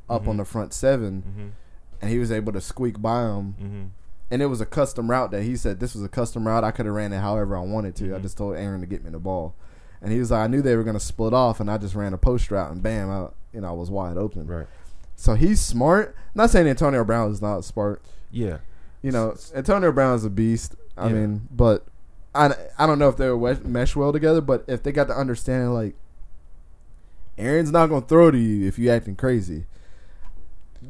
up mm-hmm. on the front seven. Mm-hmm. And he was able to squeak by him. Mm-hmm. And it was a custom route that he said, this was a custom route. I could have ran it however I wanted to. Mm-hmm. I just told Aaron to get me the ball. And he was like, I knew they were going to split off, and I just ran a post route, and bam, I, you know, I was wide open. Right. So he's smart. I'm not saying Antonio Brown is not smart. Yeah. You know, S- Antonio Brown is a beast. I yeah. mean, but I, I don't know if they would mesh well together, but if they got the understanding, like, Aaron's not going to throw to you if you're acting crazy.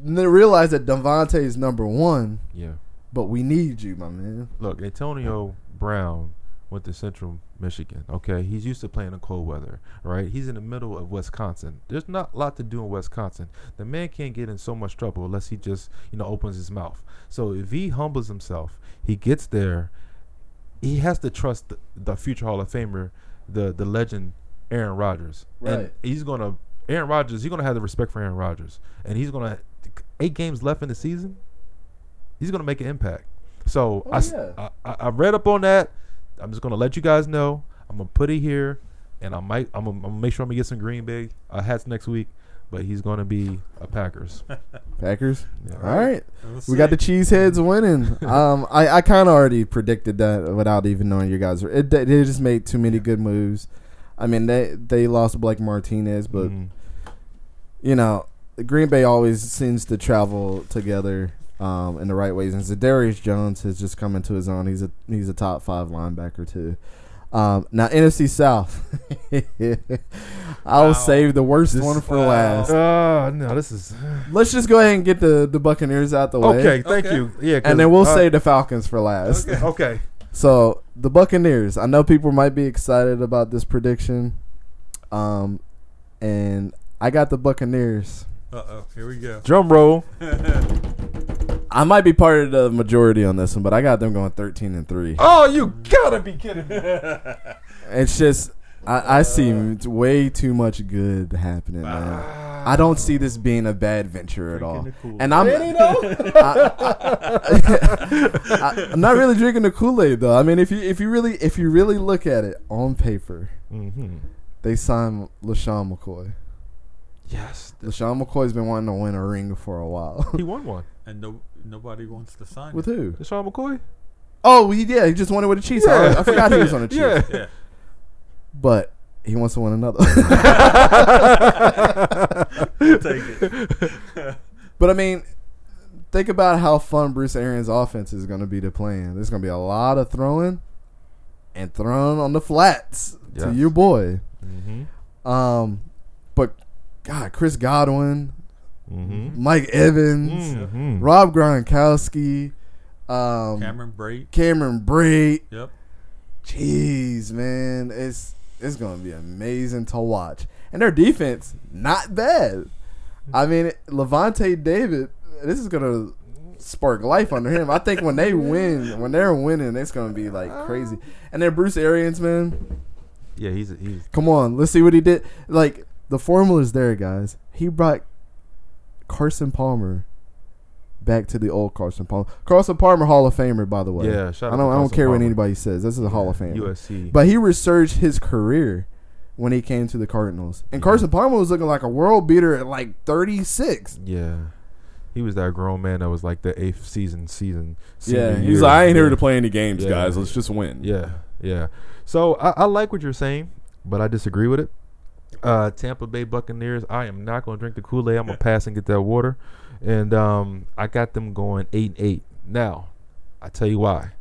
And they realize that Devontae is number one. Yeah. But we need you, my man. Look, Antonio Brown went to Central Michigan. Okay. He's used to playing in cold weather, right? He's in the middle of Wisconsin. There's not a lot to do in Wisconsin. The man can't get in so much trouble unless he just, you know, opens his mouth. So if he humbles himself, he gets there. He has to trust the, the future Hall of Famer, the the legend Aaron Rodgers. Right. And he's going to, Aaron Rodgers, you're going to have the respect for Aaron Rodgers. And he's going to, eight games left in the season, he's going to make an impact. So oh, I, yeah. I I read up on that. I'm just going to let you guys know. I'm going to put it here, and I might, I'm going to make sure I'm going to get some Green Bay uh, hats next week, but he's going to be a Packers. Packers? Yeah. All right. Let's we see. Got the Cheeseheads winning. um, I, I kind of already predicted that without even knowing you guys. It, they just made too many yeah. good moves. I mean, they, they lost Blake Martinez, but, mm. you know, Green Bay always seems to travel together um, in the right ways. And Za'Darius Jones has just come into his own. He's a he's a top five linebacker, too. Um, now, N F C South. I'll wow. save the worst this, one for wow. last. Uh, no, this is. Let's just go ahead and get the, the Buccaneers out the way. Okay, thank okay. you. Yeah, and then we'll uh, save the Falcons for last. Okay. okay. So, the Buccaneers. I know people might be excited about this prediction. Um, and I got the Buccaneers. Uh-oh, here we go. Drum roll. I might be part of the majority on this one, but I got them going thirteen and three. Oh, you gotta be kidding me. It's just, I, I see uh, way too much good happening wow. now. I don't see this being a bad venture at all. And I'm really, I, I, I, I'm not really drinking the Kool-Aid, though. I mean, if you if you really if you really look at it on paper, mm-hmm. they signed LaShawn McCoy. Yes. LaShawn McCoy's been wanting to win a ring for a while. He won one. And no, nobody wants to sign with him. With who? LaShawn McCoy? Oh, he yeah, he just won it with the Chiefs. Yeah. I, I forgot he was on the Chiefs. Yeah. yeah. But he wants to win another. I'll take it. But, I mean, think about how fun Bruce Arians' offense is going to be to play in. There's going to be a lot of throwing and throwing on the flats yes. to your boy. Mm-hmm. Um, but, God, Chris Godwin, mm-hmm. Mike Evans, mm-hmm. Rob Gronkowski. Um, Cameron Brate. Cameron Brate. Yep. Jeez, man. It's it's going to be amazing to watch. And their defense, not bad. I mean, Levante David, this is going to spark life under him. I think when they win, when they're winning, it's going to be like crazy. And then Bruce Arians, man. Yeah, he's, he's. Come on. Let's see what he did. Like, the formula's there, guys. He brought Carson Palmer back to the old Carson Palmer. Carson Palmer, Hall of Famer, by the way. Yeah, shout out I don't, I don't care Palmer. What anybody says. This is a yeah, Hall of Famer. U S C. But he resurged his career when he came to the Cardinals. And yeah. Carson Palmer was looking like a world beater at like thirty-six. Yeah. He was that grown man that was like the eighth season season. Yeah, he was like, I ain't here to play any games, yeah. guys. Let's just win. Yeah, yeah. So I, I like what you're saying, but I disagree with it. Uh, Tampa Bay Buccaneers, I am not going to drink the Kool-Aid. I'm going to pass and get that water. And um, I got them going eight and eight. Now, I tell you why.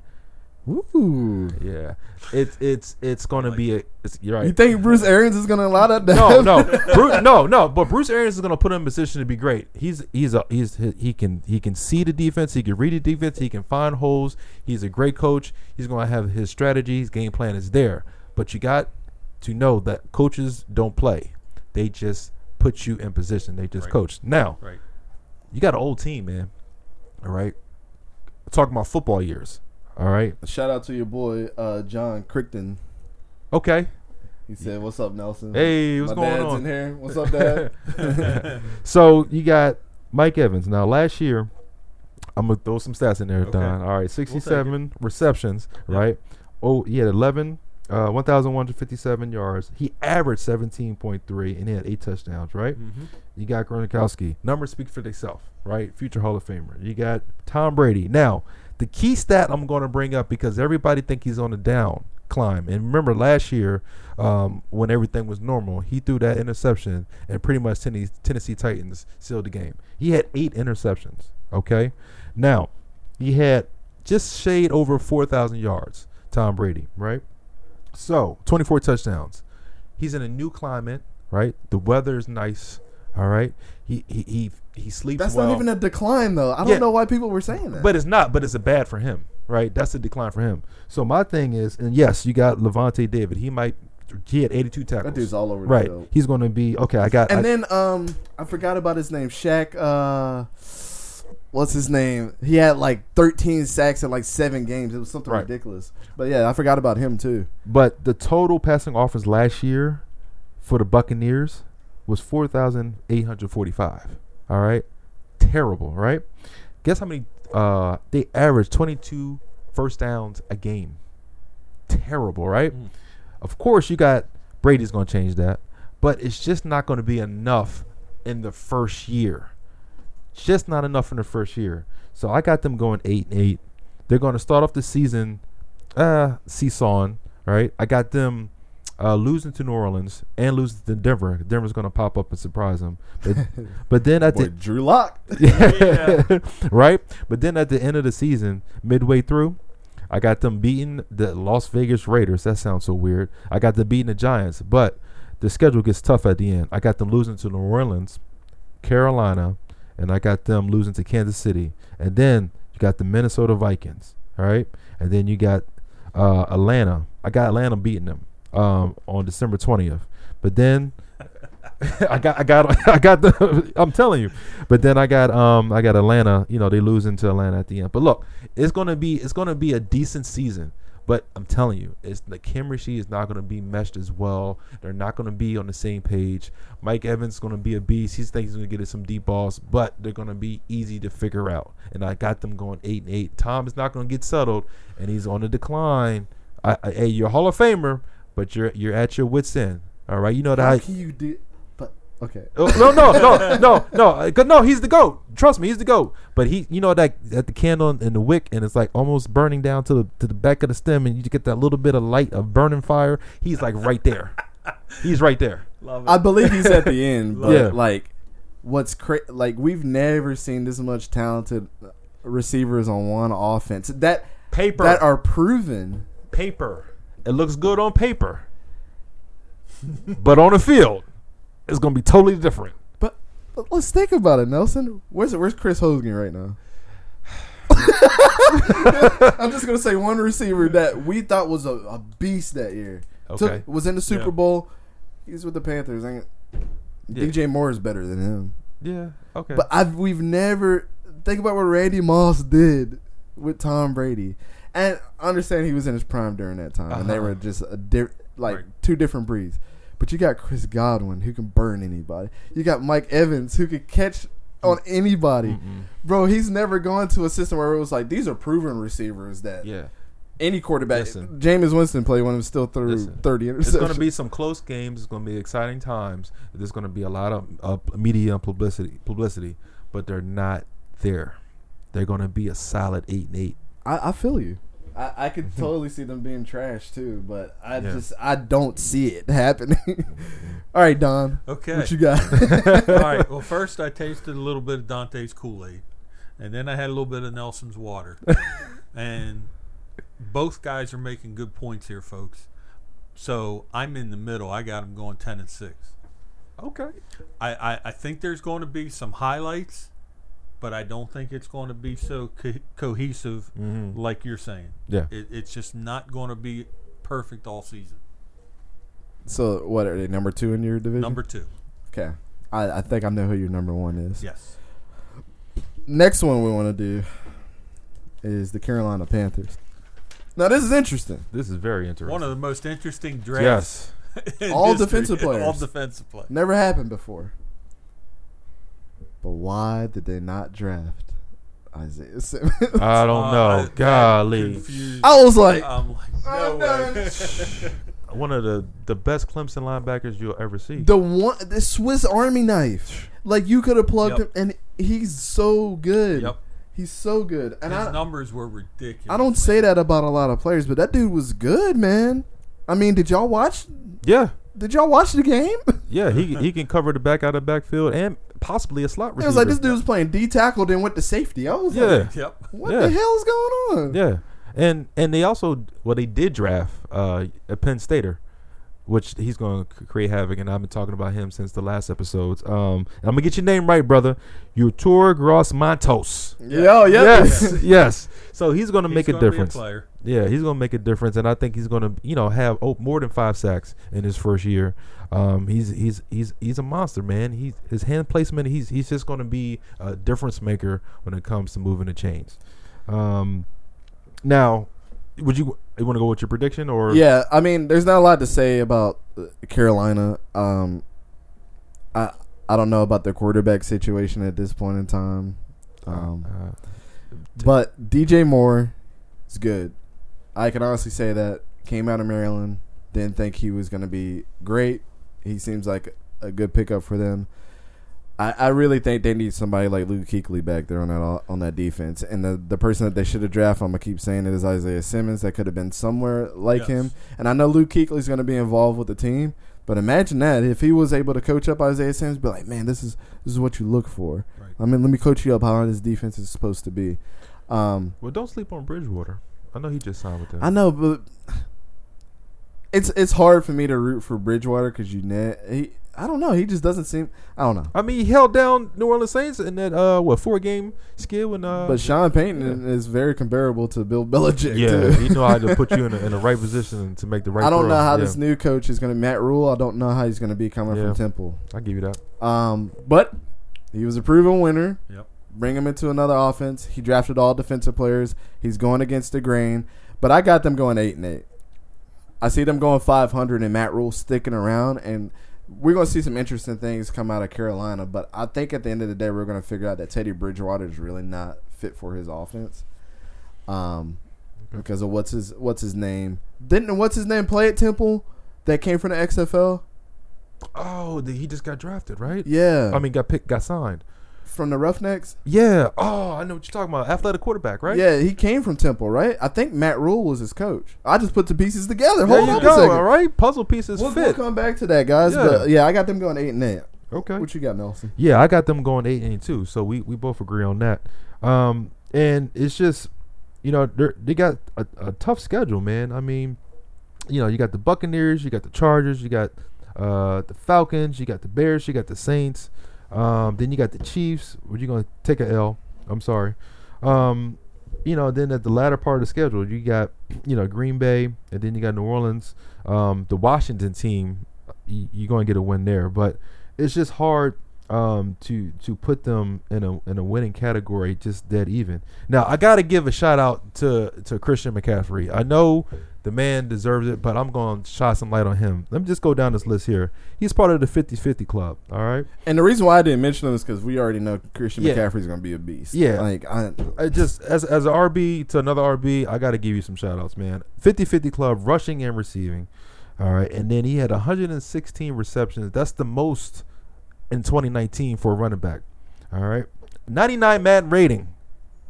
Ooh, yeah. It's it's it's going to be a. It's, you're right. You think Bruce Arians is going to allow that? To no, no, Bruce, no, no. But Bruce Arians is going to put him in position to be great. He's he's a he's he can he can see the defense. He can read the defense. He can find holes. He's a great coach. He's going to have his strategy. His game plan is there. But you got to know that coaches don't play. They just put you in position. They just right. coach. Now, right. you got an old team, man. All right. Talking about football years. All right. Shout out to your boy, uh, John Crichton. Okay. He said, "What's up, Nelson? Hey, what's My going dad's on? In here. What's up, Dad?" So you got Mike Evans. Now, last year, I'm gonna throw some stats in there, okay. Don. All right, sixty-seven we'll receptions. Yep. Right. Oh, he had eleven, uh, one thousand one hundred fifty-seven yards. He averaged seventeen point three, and he had eight touchdowns. Right. Mm-hmm. You got Gronkowski. Numbers speak for themselves. Right. Future Hall of Famer. You got Tom Brady. Now. The key stat I'm going to bring up because everybody think he's on a down climb. And remember last year um, when everything was normal, he threw that interception and pretty much Tennessee, Tennessee Titans sealed the game. He had eight interceptions, okay? Now, he had just shade over four thousand yards, Tom Brady, right? So, twenty-four touchdowns. He's in a new climate, right? The weather is nice, all right? He he he he sleeps That's well. Not even a decline, though. I don't yeah. know why people were saying that. But it's not. But it's a bad for him, right? That's a decline for him. So my thing is, and yes, you got Levante David. He might. He had eighty-two tackles. That dude's all over. Right. The field. He's going to be okay. I got. And I, then um, I forgot about his name. Shaq. Uh, what's his name? He had like thirteen sacks in like seven games. It was something right. ridiculous. But yeah, I forgot about him too. But the total passing offense last year for the Buccaneers was four thousand eight hundred forty-five. All right? Terrible, right? Guess how many uh, – they averaged twenty-two first downs a game. Terrible, right? Mm. Of course, you got – Brady's going to change that. But it's just not going to be enough in the first year. Just not enough in the first year. So I got them going eight and eight. They're going to start off the season uh, seesawing, right? I got them – Uh, losing to New Orleans and losing to Denver. Denver's going to pop up and surprise them. But, but then at Boy, the Drew Lock, yeah. right? But then at the end of the season, midway through, I got them beating the Las Vegas Raiders. That sounds so weird. I got them beating the Giants, but the schedule gets tough at the end. I got them losing to New Orleans, Carolina, and I got them losing to Kansas City. And then you got the Minnesota Vikings, all right? And then you got uh, Atlanta. I got Atlanta beating them. Um, on December twentieth, but then I got I got I got the I'm telling you, but then I got um I got Atlanta. You know they losing to Atlanta at the end. But look, it's gonna be it's gonna be a decent season. But I'm telling you, it's the chemistry is not gonna be meshed as well. They're not gonna be on the same page. Mike Evans is gonna be a beast. He thinks he's gonna get us some deep balls, but they're gonna be easy to figure out. And I got them going eight and eight. Tom is not gonna get settled, and he's on the decline. I, I, hey, you're a Hall of Famer. But you're you're at your wits end, all right? You know that. How I, can you do? But Okay. Oh, no, no, no, no, no. Cause no, he's the GOAT. Trust me, he's the GOAT. But he, you know, that at the candle and the wick, and it's like almost burning down to the to the back of the stem, and you get that little bit of light of burning fire. He's like right there. He's right there. Love it. I believe he's at the end, but yeah. like, what's cra- like we've never seen this much talented receivers on one offense that paper that are proven paper. It looks good on paper, but on the field. It's going to be totally different. But, but let's think about it, Nelson. Where's where's Chris Hogan right now? I'm just going to say one receiver that we thought was a, a beast that year. Okay. Took, was in the Super yeah. Bowl. He's with the Panthers. I yeah. D J Moore is better than him. Yeah, okay. But I've, we've never – think about what Randy Moss did with Tom Brady. And I understand he was in his prime during that time, uh-huh. and they were just a di- like right. two different breeds. But you got Chris Godwin, who can burn anybody. You got Mike Evans, who can catch on anybody. Mm-mm. Bro, he's never gone to a system where it was like, these are proven receivers that yeah. any quarterback. Listen, Jameis Winston played when he was still through listen, thirty interceptions. It's going to be some close games. It's going to be exciting times. There's going to be a lot of uh, media and publicity, publicity, but they're not there. They're going to be a solid eight and eight. I, I feel you. I, I could totally see them being trash too, but I yeah. just I don't see it happening. All right, Don. Okay. What you got? All right. Well, first I tasted a little bit of Dante's Kool-Aid, and then I had a little bit of Nelson's water. And both guys are making good points here, folks. So I'm in the middle. I got them going ten and six. Okay. I, I, I think there's going to be some highlights. But I don't think it's going to be so co- cohesive mm-hmm. like you're saying. Yeah. It, it's just not going to be perfect all season. So, what are they, number two in your division? Number two. Okay. I, I think I know who your number one is. Yes. Next one we want to do is the Carolina Panthers. Now, this is interesting. This is very interesting. One of the most interesting drafts. Yes. All history. Defensive players. All defensive players. Never happened before. But why did they not draft Isaiah Simmons? I don't know. Uh, Golly. I was like, I'm like, no way. One of the, the best Clemson linebackers you'll ever see. The one, the Swiss Army knife. Like, you could have plugged yep. him, and he's so good. Yep. He's so good. And His I, numbers were ridiculous. I don't man. say that about a lot of players, but that dude was good, man. I mean, did y'all watch? Yeah. Did y'all watch the game? Yeah, he he can cover the back out of the backfield and possibly a slot receiver. It was like this dude was playing D tackle, then went to safety. I was yeah. like, yep. what yeah. the hell is going on? Yeah, and and they also well they did draft uh, a Penn Stater, which he's going to create havoc, and I've been talking about him since the last episodes. Um, I'm gonna get your name right, brother. Yotur Gross-Matos. Yeah, yeah. Yo, yep. yes, yeah. yes. So he's going to make a difference. Be a player. Yeah, he's going to make a difference, and I think he's going to, you know, have oh, more than five sacks in his first year. Um, he's he's he's he's a monster, man. He's his hand placement. He's he's just going to be a difference maker when it comes to moving the chains. Um, now, would you you want to go with your prediction or? Yeah, I mean, there's not a lot to say about Carolina. Um, I I don't know about their quarterback situation at this point in time. Um, uh, uh, but D J Moore is good. I can honestly say that. Came out of Maryland, didn't think he was going to be great. He seems like a good pickup for them. I, I really think they need somebody like Luke Kuechly back there on that on that defense. And the, the person that they should have drafted, I'm going to keep saying it, is Isaiah Simmons. That could have been somewhere like yes. him. And I know Luke Kuechly is going to be involved with the team, but imagine that. If he was able to coach up Isaiah Simmons, be like, man, this is this is what you look for. Right. I mean, let me coach you up how this defense is supposed to be. Um, well, don't sleep on Bridgewater. I know he just signed with them. I know, but it's it's hard for me to root for Bridgewater because you net he I don't know he just doesn't seem I don't know. I mean, he held down New Orleans Saints in that uh what four game skill and uh. But Sean Payton yeah. is very comparable to Bill Belichick. Yeah, too. He know how to put you in a, in the right position to make the right. I don't throw. know how yeah. this new coach is going to Matt Rule. I don't know how he's going to be coming yeah. from Temple. I give you that. Um, but he was a proven winner. Yep. Bring him into another offense. He drafted all defensive players. He's going against the grain. But I got them going eight and eight. I see them going five hundred and Matt Rule sticking around. And we're going to see some interesting things come out of Carolina. But I think at the end of the day, we're going to figure out that Teddy Bridgewater is really not fit for his offense. Um, because of what's his what's his name? Didn't what's his name play at Temple that came from the X F L? Oh, the, he just got drafted, right? Yeah. I mean, got picked, got signed. From the Roughnecks? Yeah. Oh, I know what you're talking about. Athletic quarterback, right? Yeah, he came from Temple, right? I think Matt Rule was his coach. I just put the pieces together. There Hold you on go, a second. All right? Puzzle pieces we'll, fit. We'll come back to that, guys. Yeah, but yeah I got them going eight and eight. Okay. What you got, Nelson? Yeah, I got them going eight and eight, too, so we, we both agree on that. Um, and it's just, you know, they got a, a tough schedule, man. I mean, you know, you got the Buccaneers, you got the Chargers, you got uh, the Falcons, you got the Bears, you got the Saints. Um, then you got the Chiefs. Where you gonna take a L? I'm sorry. Um, you know, then at the latter part of the schedule, you got you know Green Bay, and then you got New Orleans. Um, the Washington team, you, you're gonna get a win there, but it's just hard um, to to put them in a in a winning category just dead even. Now I gotta give a shout out to to Christian McCaffrey. I know the man deserves it, but I'm going to shine some light on him. Let me just go down this list here. He's part of the fifty-fifty club, all right? And the reason why I didn't mention him is because we already know Christian yeah. McCaffrey's going to be a beast. Yeah. Like, I, I just as as an R B to another R B, I got to give you some shout-outs, man. fifty-fifty club, rushing and receiving, all right? And then he had one hundred sixteen receptions. That's the most in twenty nineteen for a running back, all right? ninety-nine Madden rating.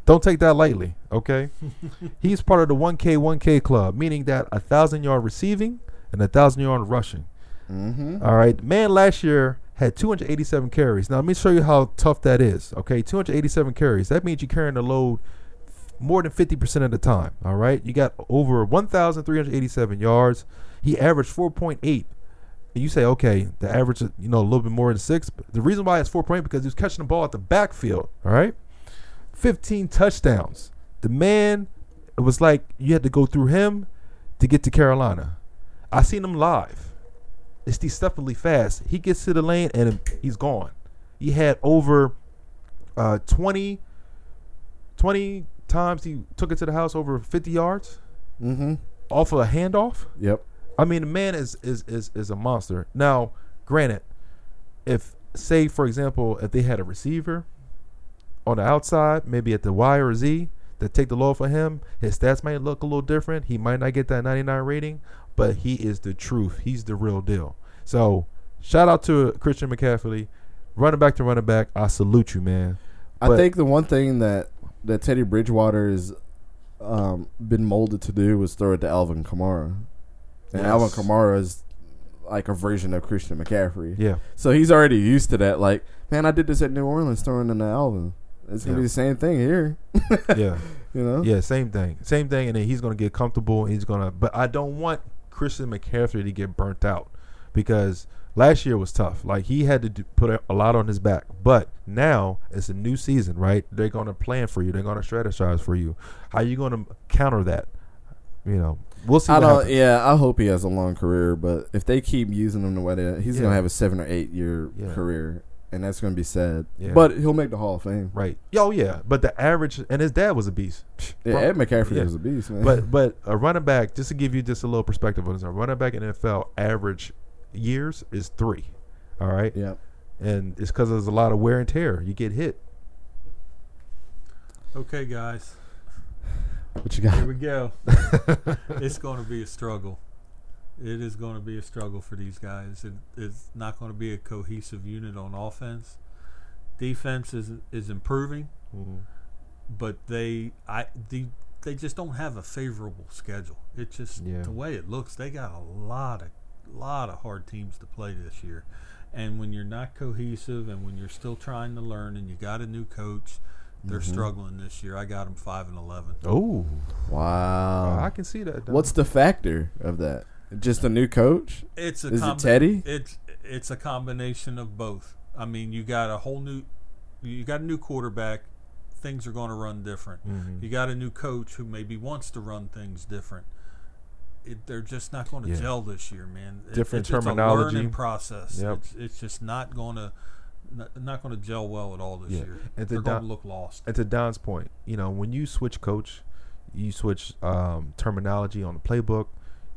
Don't take that lightly, okay? He's part of the one K, one K club, meaning that a one thousand-yard receiving and a one thousand-yard rushing. Mm-hmm. All right? Man last year had two hundred eighty-seven carries. Now, let me show you how tough that is, okay? two hundred eighty-seven carries. That means you're carrying a load more than fifty percent of the time, all right? You got over one thousand three hundred eighty-seven yards. He averaged four point eight. And you say, okay, the average is, you know, a little bit more than six. But the reason why it's four point eight because he was catching the ball at the backfield, all right? fifteen touchdowns. The man, it was like you had to go through him to get to Carolina. I seen him live. It's deceptively fast. He gets to the lane and he's gone. He had over uh, twenty times he took it to the house over fifty yards mm-hmm. off of a handoff. Yep. I mean, the man is is is is a monster. Now, granted, if say for example, if they had a receiver on the outside, maybe at the Y or Z, that take the load for him, his stats might look a little different. He might not get that ninety-nine rating, but he is the truth. He's the real deal. So, shout out to Christian McCaffrey. Running back to running back, I salute you, man. But I think the one thing that, that Teddy Bridgewater has um, been molded to do was throw it to Alvin Kamara. And yes. Alvin Kamara is like a version of Christian McCaffrey. Yeah. So, he's already used to that. Like, man, I did this at New Orleans throwing into Alvin. It's going to yeah. be the same thing here. yeah. You know? Yeah, same thing. Same thing, and then he's going to get comfortable. He's going to – but I don't want Christian McCaffrey to get burnt out because last year was tough. Like, he had to do, put a lot on his back. But now it's a new season, right? They're going to plan for you. They're going to strategize for you. How are you going to counter that? You know, we'll see I what don't, happens. Yeah, I hope he has a long career, but if they keep using him the way they – he's yeah. going to have a seven- or eight-year yeah. career. And that's going to be sad. Yeah. But he'll make the Hall of Fame. Right. Oh, yeah. But the average – and his dad was a beast. Yeah, Bro, Ed McCaffrey yeah. was a beast, man. But but a running back, just to give you just a little perspective on this, a running back in the N F L average years is three. All right? Yeah. And it's because there's a lot of wear and tear. You get hit. Okay, guys. What you got? Here we go. It's going to be a struggle. It is going to be a struggle for these guys. It, it's not going to be a cohesive unit on offense. Defense is is improving, mm-hmm. but they I they, they just don't have a favorable schedule. It's just yeah. the way it looks. They got a lot of lot of hard teams to play this year, and when you're not cohesive and when you're still trying to learn and you got a new coach. They're mm-hmm. struggling this year. I got them five and eleven. Oh, wow! I can see that. Though. What's the factor of that? Just a new coach? It's a Is combi- it Teddy? It's it's a combination of both. I mean, you got a whole new, you got a new quarterback. Things are going to run different. Mm-hmm. You got a new coach who maybe wants to run things different. It, they're just not going to yeah. gel this year, man. It, different it, it's terminology. It's a learning process. Yep. It's, it's just not going to. Not, not going to gel well at all this yeah. year. And They're Don, going to look lost. And to Don's point, you know, when you switch coach, you switch um, terminology on the playbook.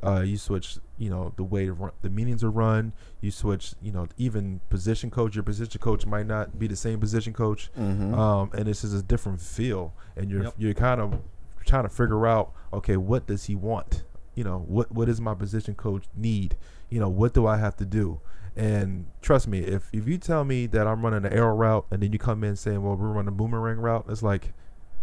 Uh, you switch, you know, the way run, the meetings are run. You switch, you know, even position coach. Your position coach might not be the same position coach, mm-hmm. um, and this is a different feel. And you're yep. you're kind of trying to figure out, okay, what does he want? You know, what what does my position coach need? you know, what do I have to do? And trust me, if, if you tell me that I'm running an arrow route and then you come in saying, well, we're running a boomerang route, it's like,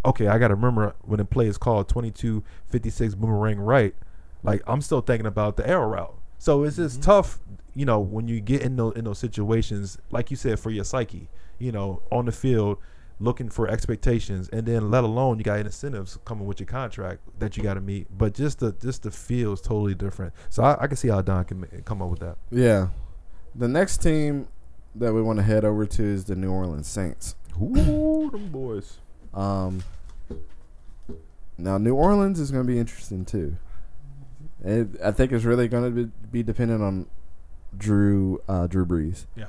okay, I got to remember when a play is called twenty-two fifty-six boomerang right, like I'm still thinking about the arrow route. So it's just mm-hmm. tough, you know, when you get in those, in those situations, like you said, for your psyche, you know, on the field, looking for expectations, and then let alone you got incentives coming with your contract that you got to meet. But just the just the feel is totally different. So I, I can see how Don can come up with that. Yeah. The next team that we want to head over to is the New Orleans Saints. Ooh, them boys. Um. Now, New Orleans is going to be interesting, too. It, I think it's really going to be, be dependent on Drew uh, Drew Brees. Yeah.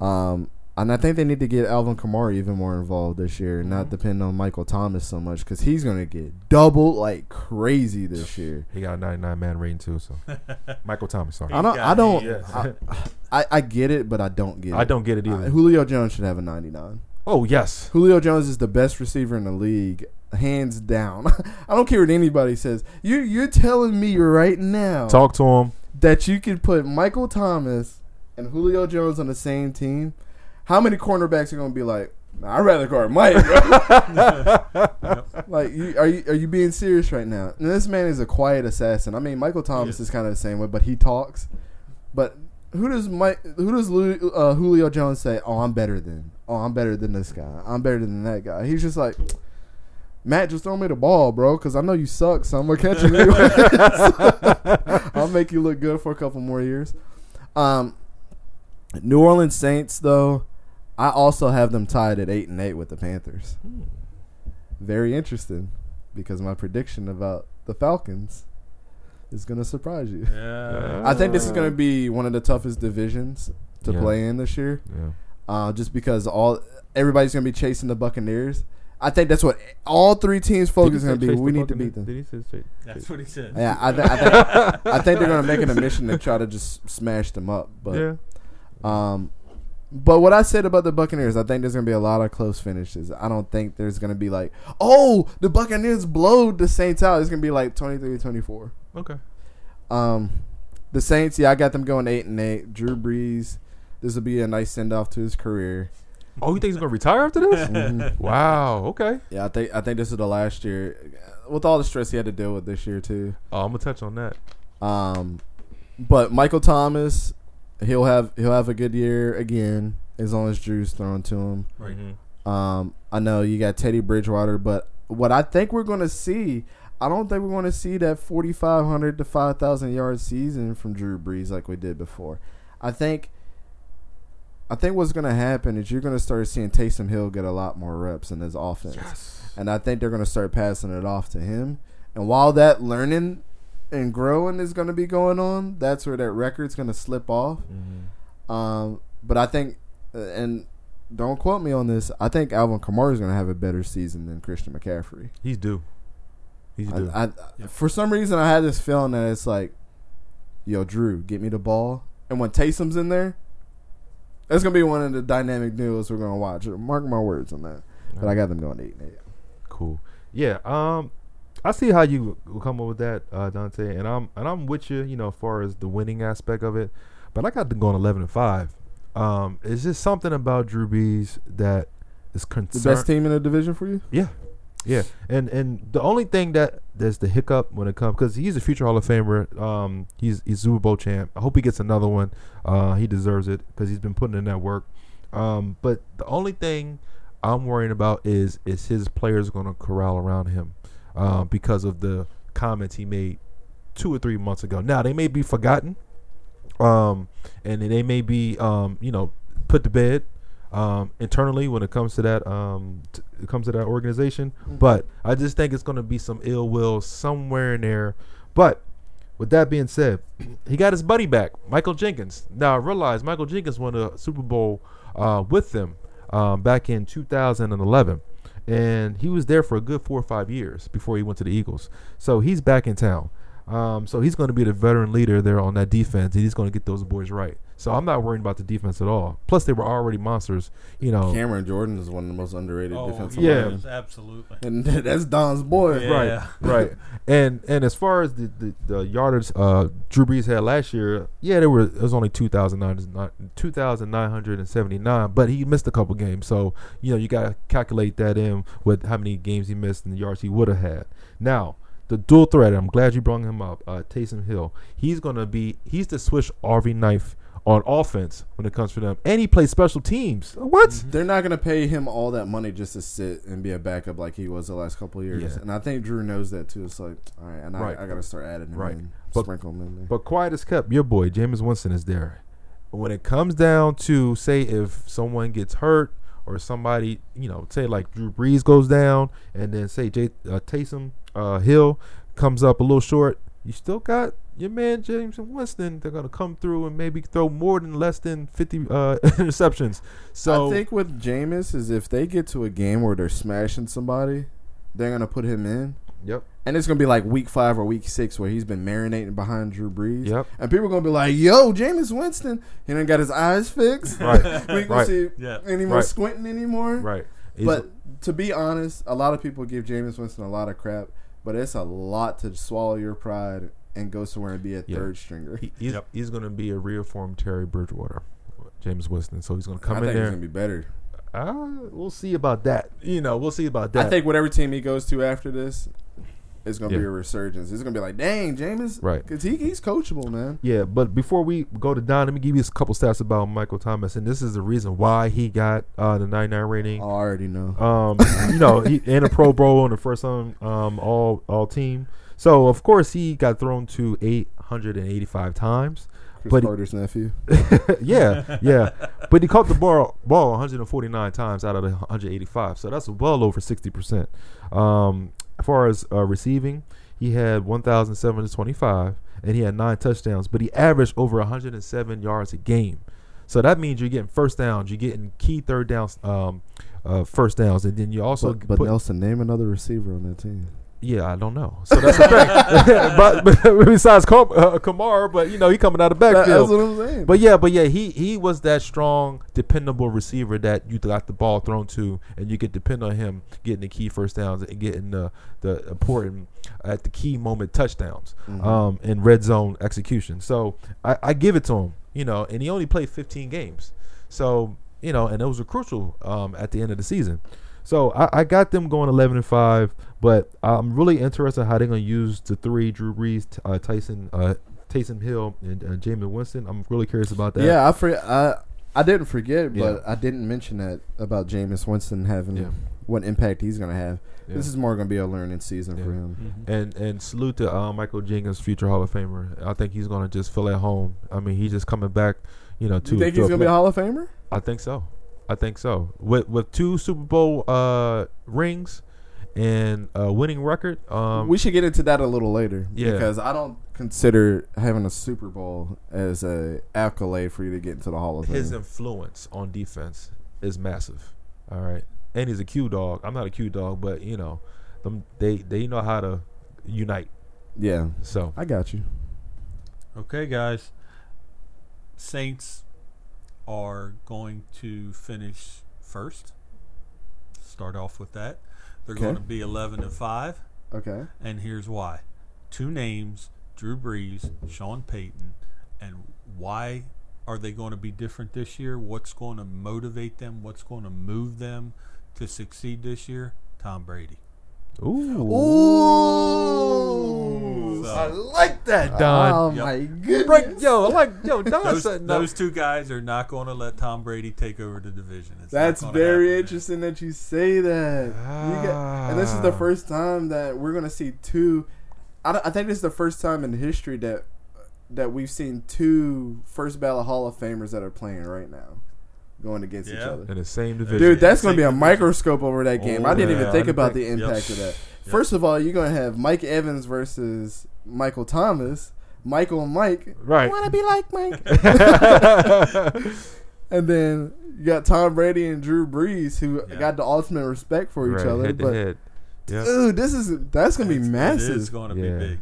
Um. And I think they need to get Alvin Kamara even more involved this year and mm-hmm. not depend on Michael Thomas so much, because he's going to get doubled like crazy this year. He got a ninety-nine man rating too, so. Michael Thomas, sorry. I don't, I, don't it, yes. I, I I get it, but I don't get it. I don't get it either. Uh, Julio Jones should have a ninety-nine. Oh, yes. Julio Jones is the best receiver in the league, hands down. I don't care what anybody says. You, you're telling me right now. Talk to him. That you can put Michael Thomas and Julio Jones on the same team. How many cornerbacks are going to be like, nah, I'd rather guard Mike, bro? Like, you, are you are you being serious right now? And this man is a quiet assassin. I mean, Michael Thomas yeah. is kind of the same way, but he talks. But who does Mike? Who does uh, Julio Jones say, oh, I'm better than? Oh, I'm better than this guy. I'm better than that guy. He's just like, Matt, just throw me the ball, bro, because I know you suck, so I'm going to catch you anyway. I'll make you look good for a couple more years. Um, New Orleans Saints, though, I also have them tied at eight and eight with the Panthers. Hmm. Very interesting, because my prediction about the Falcons is going to surprise you. Yeah. I think this is going to be one of the toughest divisions to yeah. play in this year. Yeah. Uh, just because all everybody's going to be chasing the Buccaneers. I think that's what all three teams' focus is going to be. We need to beat them. Did he say straight? That's what he said. Yeah, I, th- I, think, I think they're going to make an admission to try to just smash them up. But yeah. Um. But what I said about the Buccaneers, I think there's going to be a lot of close finishes. I don't think there's going to be like, oh, the Buccaneers blowed the Saints out. It's going to be like twenty-three twenty-four. Okay. Um, the Saints, yeah, I got them going eight and eight. Drew Brees, this will be a nice send-off to his career. Oh, you think he's going to retire after this? Mm-hmm. Wow, okay. Yeah, I think I think this is the last year. With all the stress he had to deal with this year, too. Oh, I'm going to touch on that. Um, But Michael Thomas... He'll have he'll have a good year again as long as Drew's thrown to him. Right. Mm-hmm. Um, I know you got Teddy Bridgewater, but what I think we're going to see, I don't think we're going to see that forty-five hundred to five thousand yard season from Drew Brees like we did before. I think I think what's going to happen is you're going to start seeing Taysom Hill get a lot more reps in his offense, yes. and I think they're going to start passing it off to him. And while that learning and growing is going to be going on, that's where that record's going to slip off. Mm-hmm. Um, but I think, and don't quote me on this, I think Alvin Kamara is going to have a better season than Christian McCaffrey. He's due. He's due. I, I, yeah. For some reason, I had this feeling that it's like, yo, Drew, get me the ball. And when Taysom's in there, that's going to be one of the dynamic duos we're going to watch. Mark my words on that. But mm-hmm. I got them going eight and eight. Cool. Yeah, um... I see how you come up with that, uh, Dante, and I'm and I'm with you, you know, as far as the winning aspect of it. But I got them going eleven and five. Um, it's just something about Drew Brees that is concerned. The best team in the division for you? Yeah, yeah. And and the only thing that there's the hiccup when it comes, because he's a future Hall of Famer. Um, he's he's Super Bowl champ. I hope he gets another one. Uh, he deserves it because he's been putting in that work. Um, but the only thing I'm worrying about is is his players going to corral around him. Um, because of the comments he made two or three months ago. Now, they may be forgotten, um, and they may be, um, you know, put to bed um, internally when it comes to that um, t- it comes to that organization. Mm-hmm. But I just think it's going to be some ill will somewhere in there. But with that being said, he got his buddy back, Michael Jenkins. Now, I realize Michael Jenkins won a Super Bowl uh, with them um, back in two thousand eleven. And he was there for a good four or five years before he went to the Eagles. So he's back in town. Um, so he's going to be the veteran leader there on that defense, and he's going to get those boys right. So I'm not worried about the defense at all. Plus, they were already monsters. You know, Cameron Jordan is one of the most underrated oh, defensive players. Yeah, absolutely. And that's Don's boy, yeah. right? Right. And and as far as the the, the yardage uh, Drew Brees had last year, yeah, there were it was only two thousand nine hundred seventy-nine, but he missed a couple games. So you know you got to calculate that in with how many games he missed and the yards he would have had. Now. The dual threat, I'm glad you brought him up, uh, Taysom Hill. He's going to be – he's the Swiss Army knife on offense when it comes to them. And he plays special teams. What? Mm-hmm. They're not going to pay him all that money just to sit and be a backup like he was the last couple of years. Yeah. And I think Drew knows that too. It's like, all right, and I, right. I got to start adding him right. in, but, sprinkle him in there. But quiet as kept, your boy, Jameis Winston, is there. When it comes down to, say, if someone gets hurt or somebody, you know, say like Drew Brees goes down and then say Jay, uh, Taysom – Uh, Hill comes up a little short. You still got your man James Winston. They're gonna come through and maybe throw more than less than fifty uh, interceptions. So I think with Jameis is if they get to a game where they're smashing somebody, they're gonna put him in. Yep. And it's gonna be like week five or week six where he's been marinating behind Drew Brees. Yep. And people are gonna be like, "Yo, Jameis Winston, he done got his eyes fixed. Right. We ain't gonna right. see yeah. anyone right. squinting anymore. Right. He's but a- to be honest, a lot of people give Jameis Winston a lot of crap." But it's a lot to swallow your pride and go somewhere and be a yep. third stringer. He, he's yep. he's going to be a reformed Terry Bridgewater, Jameis Winston. So he's going to come I in there. I think he's going to be better. Uh, we'll see about that. You know, we'll see about that. I think whatever team he goes to after this, it's going to yeah. be a resurgence. It's going to be like, dang, Jameis. Right. Because he, he's coachable, man. Yeah, but before we go to Don, let me give you a couple stats about Michael Thomas. And this is the reason why he got uh, the ninety-nine rating. I already know. Um, you know, he, and a Pro Bowl on the first um, um all, all team. So, of course, he got thrown to eight hundred eighty-five times. Chris Carter's nephew. yeah, yeah. But he caught the ball, ball one hundred forty-nine times out of the one hundred eighty-five. So that's well over sixty percent. Um, as far as uh, receiving, he had one thousand seven hundred twenty-five, and he had nine touchdowns. But he averaged over one hundred seven yards a game. So that means you're getting first downs. You're getting key third downs, um, uh, first downs. And then you also – But, but Nelson, name another receiver on that team. Yeah, I don't know. So that's the thing. but, but besides uh, Kamara, but you know he coming out of the backfield. That's what I'm saying. But yeah, but yeah, he he was that strong, dependable receiver that you got the ball thrown to, and you could depend on him getting the key first downs and getting the the important at the key moment touchdowns, mm-hmm. um, and red zone execution. So I, I give it to him, you know. And he only played fifteen games, so you know, and those were crucial um, at the end of the season. So I, I got them going eleven and five, but I'm really interested how they're going to use the three, Drew Brees, uh, Tyson, uh, Taysom Hill, and uh, Jameis Winston. I'm really curious about that. Yeah, I for, I, I didn't forget, yeah. but I didn't mention that about Jameis Winston having yeah. what impact he's going to have. Yeah. This is more going to be a learning season yeah. for him. Mm-hmm. And and salute to uh, Michael Jenkins, future Hall of Famer. I think he's going to just feel at home. I mean, he's just coming back. You know, to, you think to he's going to be a Hall of Famer? I think so. I think so. With with two Super Bowl uh, rings and a winning record. Um, we should get into that a little later. Yeah. Because I don't consider having a Super Bowl as a accolade for you to get into the Hall of Fame. His influence on defense is massive. All right. And he's a Q dog. I'm not a Q dog, but, you know, them, they, they know how to unite. Yeah. So I got you. Okay, guys. Saints are going to finish first. Start off with that. They're okay. going to be eleven and five. Okay. And here's why. Two names, Drew Brees, Sean Payton, and why are they going to be different this year? What's going to motivate them? What's going to move them to succeed this year? Tom Brady. Ooh. Ooh. So, I like that, Don. Oh, yep. my goodness. Break, yo, I like yo, Don. those, those two guys are not going to let Tom Brady take over the division. It's That's very interesting that you say that. Ah. You get, and this is the first time that we're going to see two. I, I think this is the first time in history that that we've seen two first ballot Hall of Famers that are playing right now. Going against yeah. each other in the same division, dude. That's going to be a microscope over that game. Oh, I didn't man. even think about the impact yep. of that. Yep. First of all, you're going to have Mike Evans versus Michael Thomas. Michael and Mike, right? I want to be like Mike. And then you got Tom Brady and Drew Brees, who yeah. got the ultimate respect for right. each other. Head but to head. Yep. Dude, this is that's going to be massive. It's going to yeah. be big.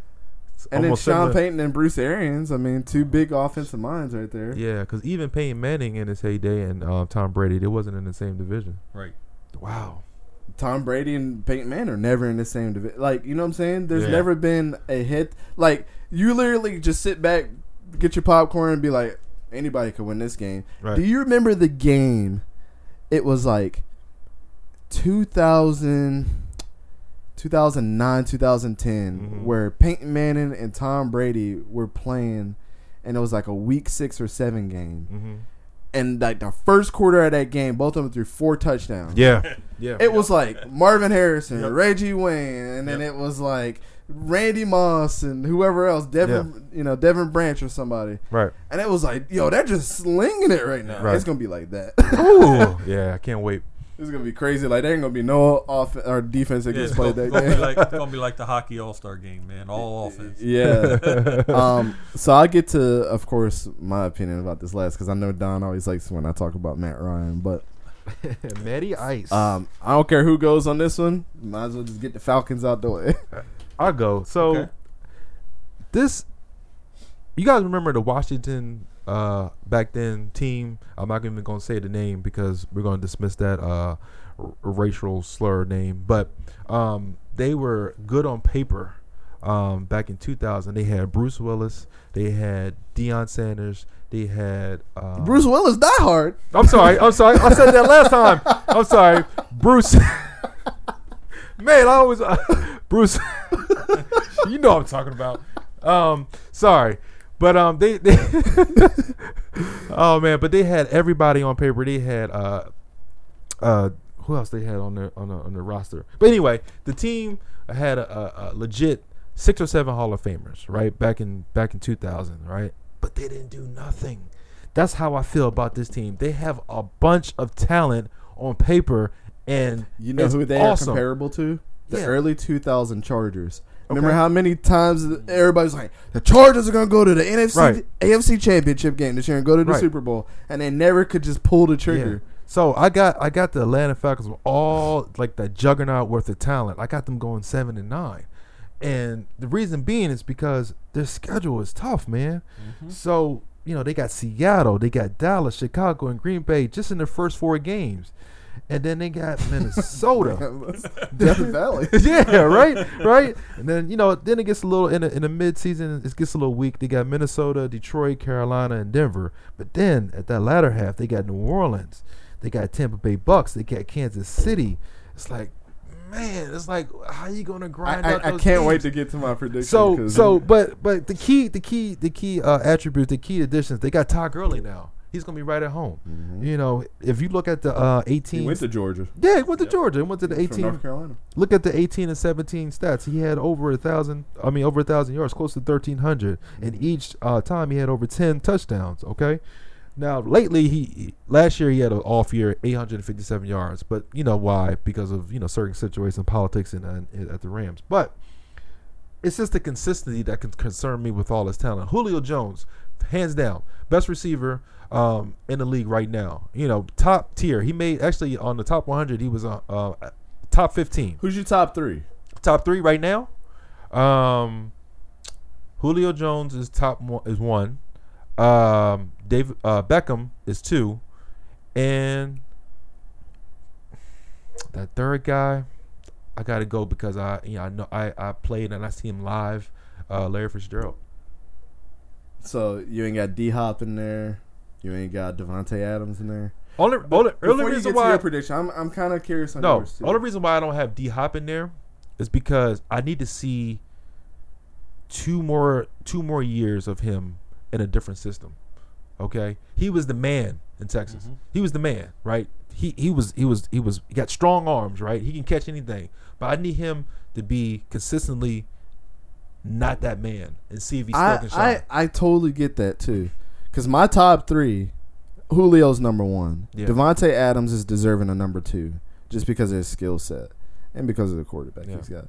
And then Sean Payton and Bruce Arians. I mean, two big offensive minds right there. Yeah, because even Peyton Manning in his heyday and uh, Tom Brady, they wasn't in the same division. Right. Wow. Tom Brady and Peyton Manning are never in the same division. Like, you know what I'm saying? There's yeah. never been a hit. Like, you literally just sit back, get your popcorn, and be like, anybody could win this game. Right. Do you remember the game? It was like two thousand, two thousand nine, two thousand ten mm-hmm. where Peyton Manning and Tom Brady were playing, and it was like a week six or seven game. Mm-hmm. And like the first quarter of that game, both of them threw four touchdowns. Yeah, yeah. It was like Marvin Harrison, yep. Reggie Wayne, and then yep. it was like Randy Moss and whoever else, Devin, yeah. you know, Devin Branch or somebody. Right. And it was like, yo, they're just slinging it right now. Right. It's gonna be like that. Ooh, yeah, I can't wait. It's gonna be crazy. Like there ain't gonna be no off or defense that yeah, gets played that game. It's like, gonna be like the hockey All Star game, man. All offense. Yeah. um, so I get to, of course, my opinion about this last because I know Don always likes when I talk about Matt Ryan, but Matty Ice. Um, I don't care who goes on this one. Might as well just get the Falcons out the way. I'll go. So okay. this, you guys remember the Washington? Uh, back then, team. I'm not even gonna say the name because we're gonna dismiss that uh, r- racial slur name. But um, they were good on paper. Um, back in two thousand, they had Bruce Willis, they had Deion Sanders, they had um, Bruce Willis. Die Hard. I'm sorry. I'm sorry. I said that last time. I'm sorry, Bruce. Man, I always uh, Bruce. You know what I'm talking about. Um, sorry. But um, they, they oh man, but they had everybody on paper. They had uh, uh, who else they had on their on the on their roster. But anyway, the team had a, a, a legit six or seven Hall of Famers, right? Back in back in two thousand, right? But they didn't do nothing. That's how I feel about this team. They have a bunch of talent on paper, and you know who they awesome. Are comparable to? The yeah. early two thousand Chargers. Okay. Remember how many times everybody's like, the Chargers are going to go to the N F C, right. A F C Championship game this year and go to the right. Super Bowl, and they never could just pull the trigger. Yeah. So I got I got the Atlanta Falcons with all like the juggernaut worth of talent. I got them going seven and nine, and the reason being is because their schedule is tough, man. Mm-hmm. So you know they got Seattle, they got Dallas, Chicago, and Green Bay just in their first four games. And then they got Minnesota, Death Valley. Yeah, right, right. And then you know, then it gets a little in the, in the midseason. It gets a little weak. They got Minnesota, Detroit, Carolina, and Denver. But then at that latter half, they got New Orleans, they got Tampa Bay Bucks, they got Kansas City. It's like, man, it's like how you gonna grind? I, out I, those I can't games? Wait to get to my prediction. So, so, but, but the key, the key, the key uh, attributes, the key additions. They got Todd Gurley now. He's going to be right at home. Mm-hmm. You know, if you look at the uh, eighteen. He went to Georgia. Yeah, he went to yep. Georgia. He went to the eighteen. From North Carolina. Look at the eighteen and seventeen stats. He had over one thousand, I mean, over one thousand yards, close to thirteen hundred. Mm-hmm. And each uh, time he had over ten touchdowns, okay? Now, lately, he last year he had an off year, eight hundred fifty-seven yards. But you know why? Because of, you know, certain situations, politics and, and at the Rams. But it's just the consistency that can concern me with all his talent. Julio Jones, hands down, best receiver. Um, in the league right now, you know, top tier. He made actually on the top one hundred. He was uh, uh top fifteen. Who's your top three? Top three right now. Um, Julio Jones is top one, is one. Um, Dave uh, Beckham is two, and that third guy, I gotta go because I you know I know I, I played and I see him live. Uh, Larry Fitzgerald. So you ain't got D Hop in there. You ain't got Devontae Adams in there. Only, only, only reason why your prediction, I'm I'm kind of curious on yours too. No, only reason why I don't have D Hop in there is because I need to see two more two more years of him in a different system. Okay, he was the man in Texas. Mm-hmm. He was the man, right? He he was he was he was he got strong arms, right? He can catch anything, but I need him to be consistently not that man and see if he's still can shine. I I totally get that too. Because my top three, Julio's number one. Yeah. Devontae Adams is deserving of number two just because of his skill set and because of the quarterback yeah. he's got.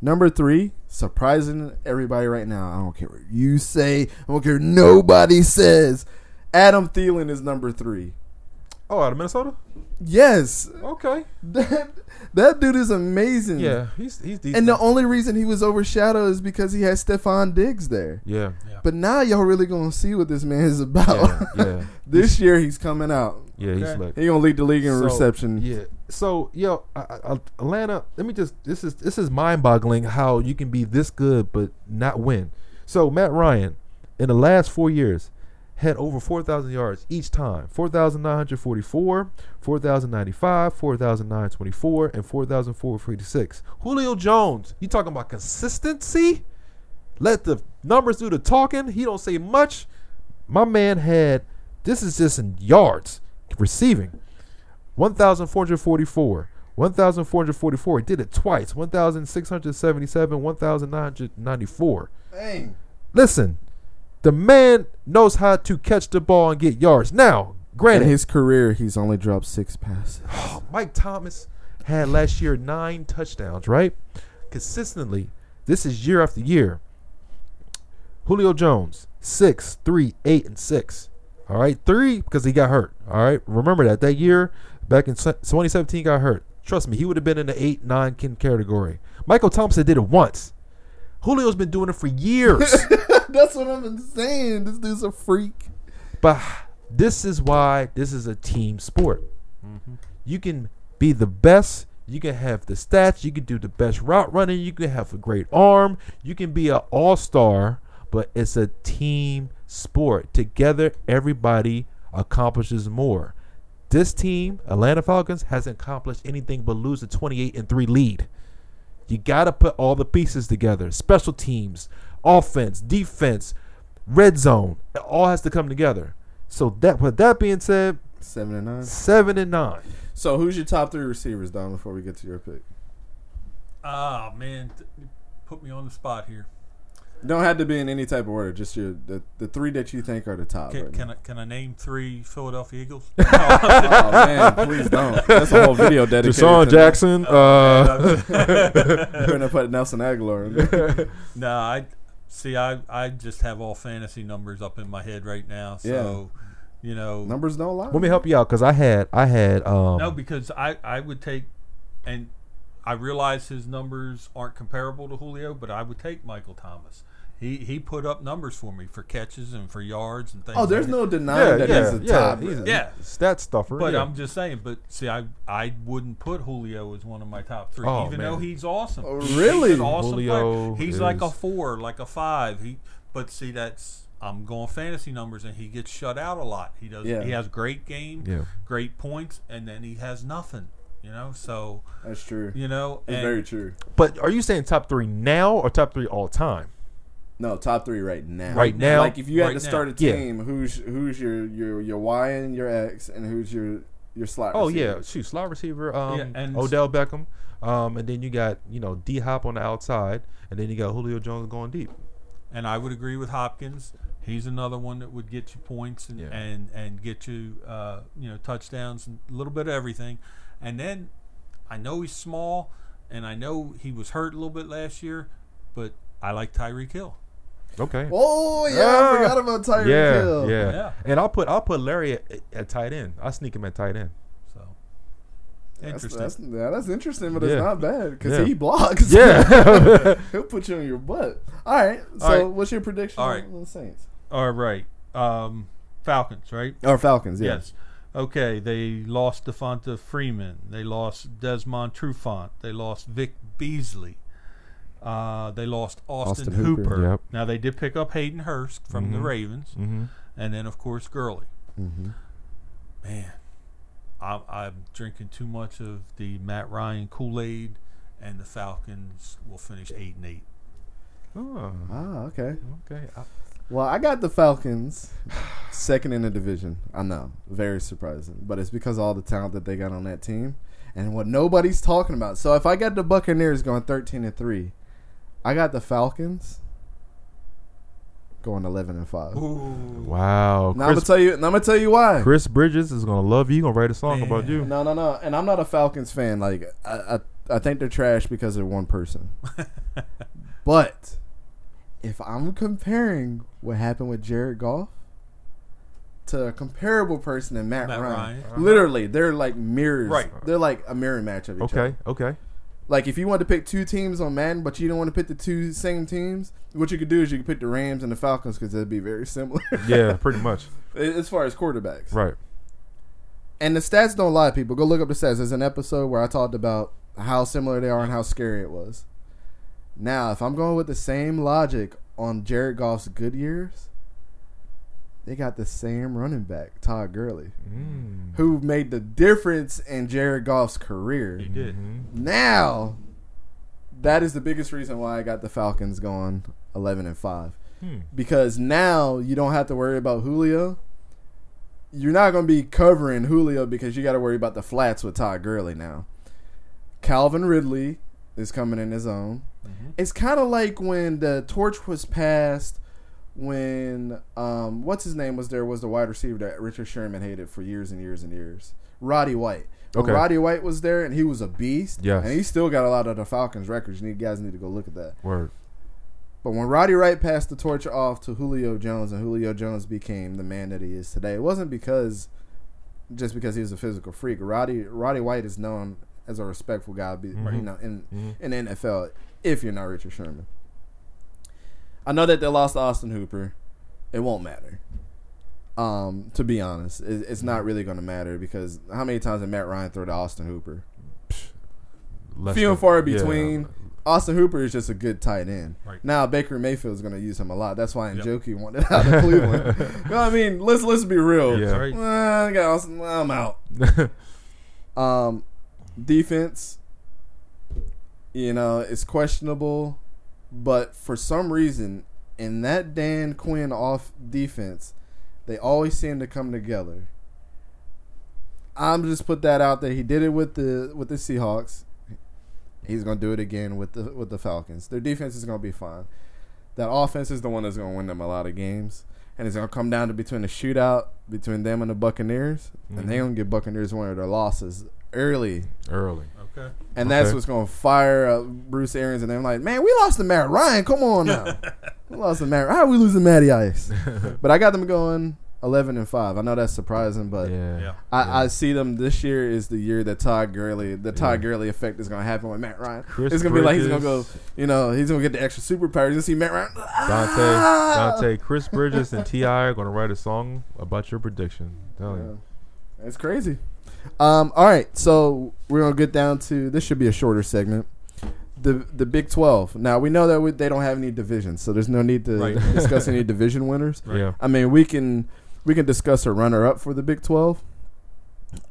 Number three, surprising everybody right now. I don't care what you say. I don't care what nobody says. Adam Thielen is number three. Oh, out of Minnesota? Yes. Okay. That that dude is amazing. Yeah, he's he's decent. And the only reason he was overshadowed is because he had Stephon Diggs there. Yeah. yeah. But now y'all really gonna see what this man is about. Yeah. yeah. This year he's coming out. Yeah, okay. he's like he's gonna lead the league in so, reception. Yeah. So yo, I, I, Atlanta. Let me just. This is this is mind-boggling how you can be this good but not win. So Matt Ryan, in the last four years. Had over four thousand yards each time. four thousand nine hundred forty-four, four thousand ninety-five, four thousand nine hundred twenty-four, and four thousand four hundred fifty-six. Julio Jones, you talking about consistency? Let the numbers do the talking. He don't say much. My man had, this is just in yards, receiving. one thousand four hundred forty-four. one thousand four hundred forty-four. He did it twice. one thousand six hundred seventy-seven, one thousand nine hundred ninety-four. Dang. Listen. The man knows how to catch the ball and get yards. Now, granted. In his career, he's only dropped six passes. Oh, Mike Thomas had last year nine touchdowns, right? Consistently. This is year after year. Julio Jones, six, three, eight, and six. All right? Three, because he got hurt. All right? Remember that. That year, back in twenty seventeen, got hurt. Trust me, he would have been in the eight, nine, ten category. Michael Thompson did it once. Julio's been doing it for years. That's what I've been saying. This dude's a freak. But this is why this is a team sport. Mm-hmm. You can be the best. You can have the stats. You can do the best route running. You can have a great arm. You can be an all-star. But it's a team sport. Together, everybody accomplishes more. This team, Atlanta Falcons, hasn't accomplished anything but lose a twenty-eight and three lead. You got to put all the pieces together. Special teams, offense, defense, red zone. It all has to come together. So that, with that being said, seven and nine. Seven and nine. So who's your top three receivers, Don, before we get to your pick? Ah, man. You put me on the spot here. Don't have to be in any type of order. Just your the, the three that you think are the top. Can, right can I can I name three Philadelphia Eagles? No. Oh man, please don't. That's a whole video dedicated. Deshaun Jackson. You're gonna put Nelson Aguilar in there. No, I see. I I just have all fantasy numbers up in my head right now. So yeah. you know, numbers don't lie. Let me help you out because I had I had um, no because I I would take and I realize his numbers aren't comparable to Julio, but I would take Michael Thomas. He he put up numbers for me for catches and for yards and things. Oh, there's like no denying yeah, that yeah, he's a yeah, top. He's a yeah. stat stuffer. But yeah. I'm just saying. But see, I I wouldn't put Julio as one of my top three, oh, even man. though he's awesome. Oh, really, he's an awesome Julio player. He's is... like a four, like a five. He but see that's I'm going fantasy numbers, and he gets shut out a lot. He does. Yeah. He has great game, yeah. great points, and then he has nothing. You know, so that's true. You know, it's and, very true. But are you saying top three now or top three all time? No, top three right now. Right now, like if you had right to start now. a team, yeah. who's who's your your your Y and your X, and who's your your slot? Oh receiver? yeah, shoot, slot receiver. Um, yeah, and Odell Beckham, um, and then you got you know D Hop on the outside, and then you got Julio Jones going deep. And I would agree with Hopkins. He's another one that would get you points and yeah. and, and get you uh, you know touchdowns and a little bit of everything. And then I know he's small, and I know he was hurt a little bit last year, but I like Tyreek Hill. Okay. Oh, yeah, ah, I forgot about Tyreek yeah, Hill. Yeah, yeah. And I'll put I'll put Larry at, at tight end. I'll sneak him at tight end. So interesting. That's, that's, yeah, that's interesting, but yeah. it's not bad because yeah. he blocks. Yeah. He'll put you on your butt. All right. So All right. what's your prediction All right. on the Saints? All right. Um, Falcons, right? Or Falcons, yeah. yes. Okay, they lost Devonta Freeman. They lost Desmond Trufant. They lost Vic Beasley. Uh, they lost Austin, Austin Hooper. Hooper. Yep. Now, they did pick up Hayden Hurst from mm-hmm. the Ravens. Mm-hmm. And then, of course, Gurley. Mm-hmm. Man, I'm, I'm drinking too much of the Matt Ryan Kool-Aid, and the Falcons will finish eight and eight. Oh, ah, okay. Okay. I- Well, I got the Falcons second in the division. I know. Very surprising. But it's because of all the talent that they got on that team and what nobody's talking about. So if I got the Buccaneers going thirteen and three, I got the Falcons going eleven and five. Ooh. Wow. Now I'm going to tell you now I'm going to tell you why. Chris Bridges is going to love you. He's going to write a song Man. about you. No, no, no. And I'm not a Falcons fan. Like I I, I think they're trash because they're one person. But if I'm comparing what happened with Jared Goff to a comparable person in Matt, Matt Ryan. Ryan. Uh-huh. Literally, they're like mirrors. Right. They're like a mirror match of each okay, other. Okay, okay. Like, if you want to pick two teams on Madden, but you don't want to pick the two same teams, what you could do is you could pick the Rams and the Falcons because they'd be very similar. Yeah, pretty much. As far as quarterbacks. Right. And the stats don't lie, people. Go look up the stats. There's an episode where I talked about how similar they are and how scary it was. Now, if I'm going with the same logic on Jared Goff's good years, they got the same running back, Todd Gurley, mm. who made the difference in Jared Goff's career. He did. Now, that is the biggest reason why I got the Falcons going eleven and five. Hmm. Because now you don't have to worry about Julio. You're not going to be covering Julio because you got to worry about the flats with Todd Gurley now. Calvin Ridley is coming in his own. Mm-hmm. It's kind of like when the torch was passed when um, what's his name was there was the wide receiver that Richard Sherman hated for years and years and years, Roddy White. When okay. Roddy White was there and he was a beast. Yes. And he still got a lot of the Falcons records. You guys need to go look at that. Word. But when Roddy White passed the torch off to Julio Jones and Julio Jones became the man that he is today, it wasn't because just because he was a physical freak. Roddy Roddy White is known as a respectful guy, mm-hmm. you know, in mm-hmm. in the N F L. If you're not Richard Sherman. I know that they lost Austin Hooper. It won't matter. Um, to be honest, it, it's not really going to matter because how many times did Matt Ryan throw to Austin Hooper? Less Few than, and far between. Yeah. Austin Hooper is just a good tight end. Right. Now Baker Mayfield is going to use him a lot. That's why Njoku yep. wanted out of Cleveland. You know what I mean, let's let's be real. Yeah. Right. Well, I got Austin, I'm out. um, defense, you know, it's questionable. But for some reason, in that Dan Quinn off defense, they always seem to come together. I'm just put that out there. He did it with the with the Seahawks. He's gonna do it again with the with the Falcons. Their defense is gonna be fine. That offense is the one that's gonna win them a lot of games, and it's gonna come down to between the shootout between them and the Buccaneers, mm-hmm. and they're gonna get Buccaneers one of their losses early. Early. Okay. And that's okay. what's going to fire up Bruce Arians. And they're like, man, we lost to Matt Ryan. Come on now. we lost to Matt Ryan. How are we losing Matty Ice? But I got them going eleven and five. I know that's surprising, but yeah. Yeah. I, yeah. I see them this year is the year that Todd Gurley, the yeah. Todd Gurley effect is going to happen with Matt Ryan. Chris it's going to be like he's going to go, you know, he's going to get the extra superpowers. You'll see Matt Ryan. Ah! Dante, Dante, Chris Bridges, and T I are going to write a song about your prediction. Tell yeah. you. It's crazy. Um, all right, so we're going to get down to – this should be a shorter segment. The the Big twelve. Now, we know that we, they don't have any divisions, so there's no need to right. discuss any division winners. Right. Yeah. I mean, we can we can discuss a runner-up for the Big twelve.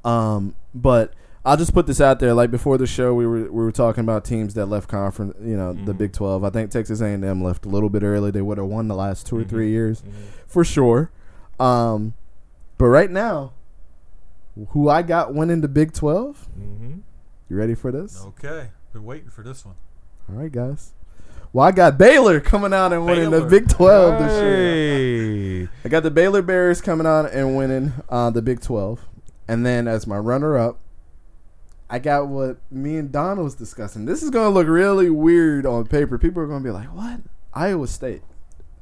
Um, but I'll just put this out there. Like before the show, we were we were talking about teams that left conference, you know, mm-hmm. the Big twelve. I think Texas A and M left a little bit early. They would have won the last two mm-hmm. or three years mm-hmm. for sure. Um, but right now – who I got winning the Big twelve? Mm-hmm. You ready for this? Okay, been waiting for this one. All right, guys. Well, I got Baylor coming out and Baylor. winning the Big twelve hey. this year. I got the Baylor Bears coming out and winning uh, the Big twelve, and then as my runner-up, I got what me and Don was discussing. This is gonna look really weird on paper. People are gonna be like, "What?" Iowa State.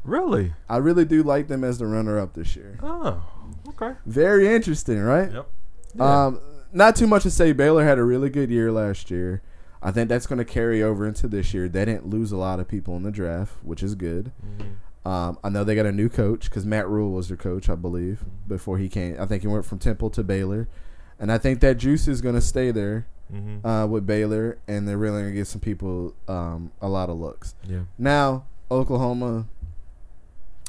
Really? I really do like them as the runner-up this year. Oh, okay. Very interesting, right? Yep. Yeah. Um, not too much to say. Baylor had a really good year last year. I think that's going to carry over into this year. They didn't lose a lot of people in the draft, which is good. Mm-hmm. Um, I know they got a new coach because Matt Rule was their coach, I believe, before he came. I think he went from Temple to Baylor. And I think that juice is going to stay there mm-hmm. uh, with Baylor, and they're really going to get some people um, a lot of looks. Yeah. Now, Oklahoma,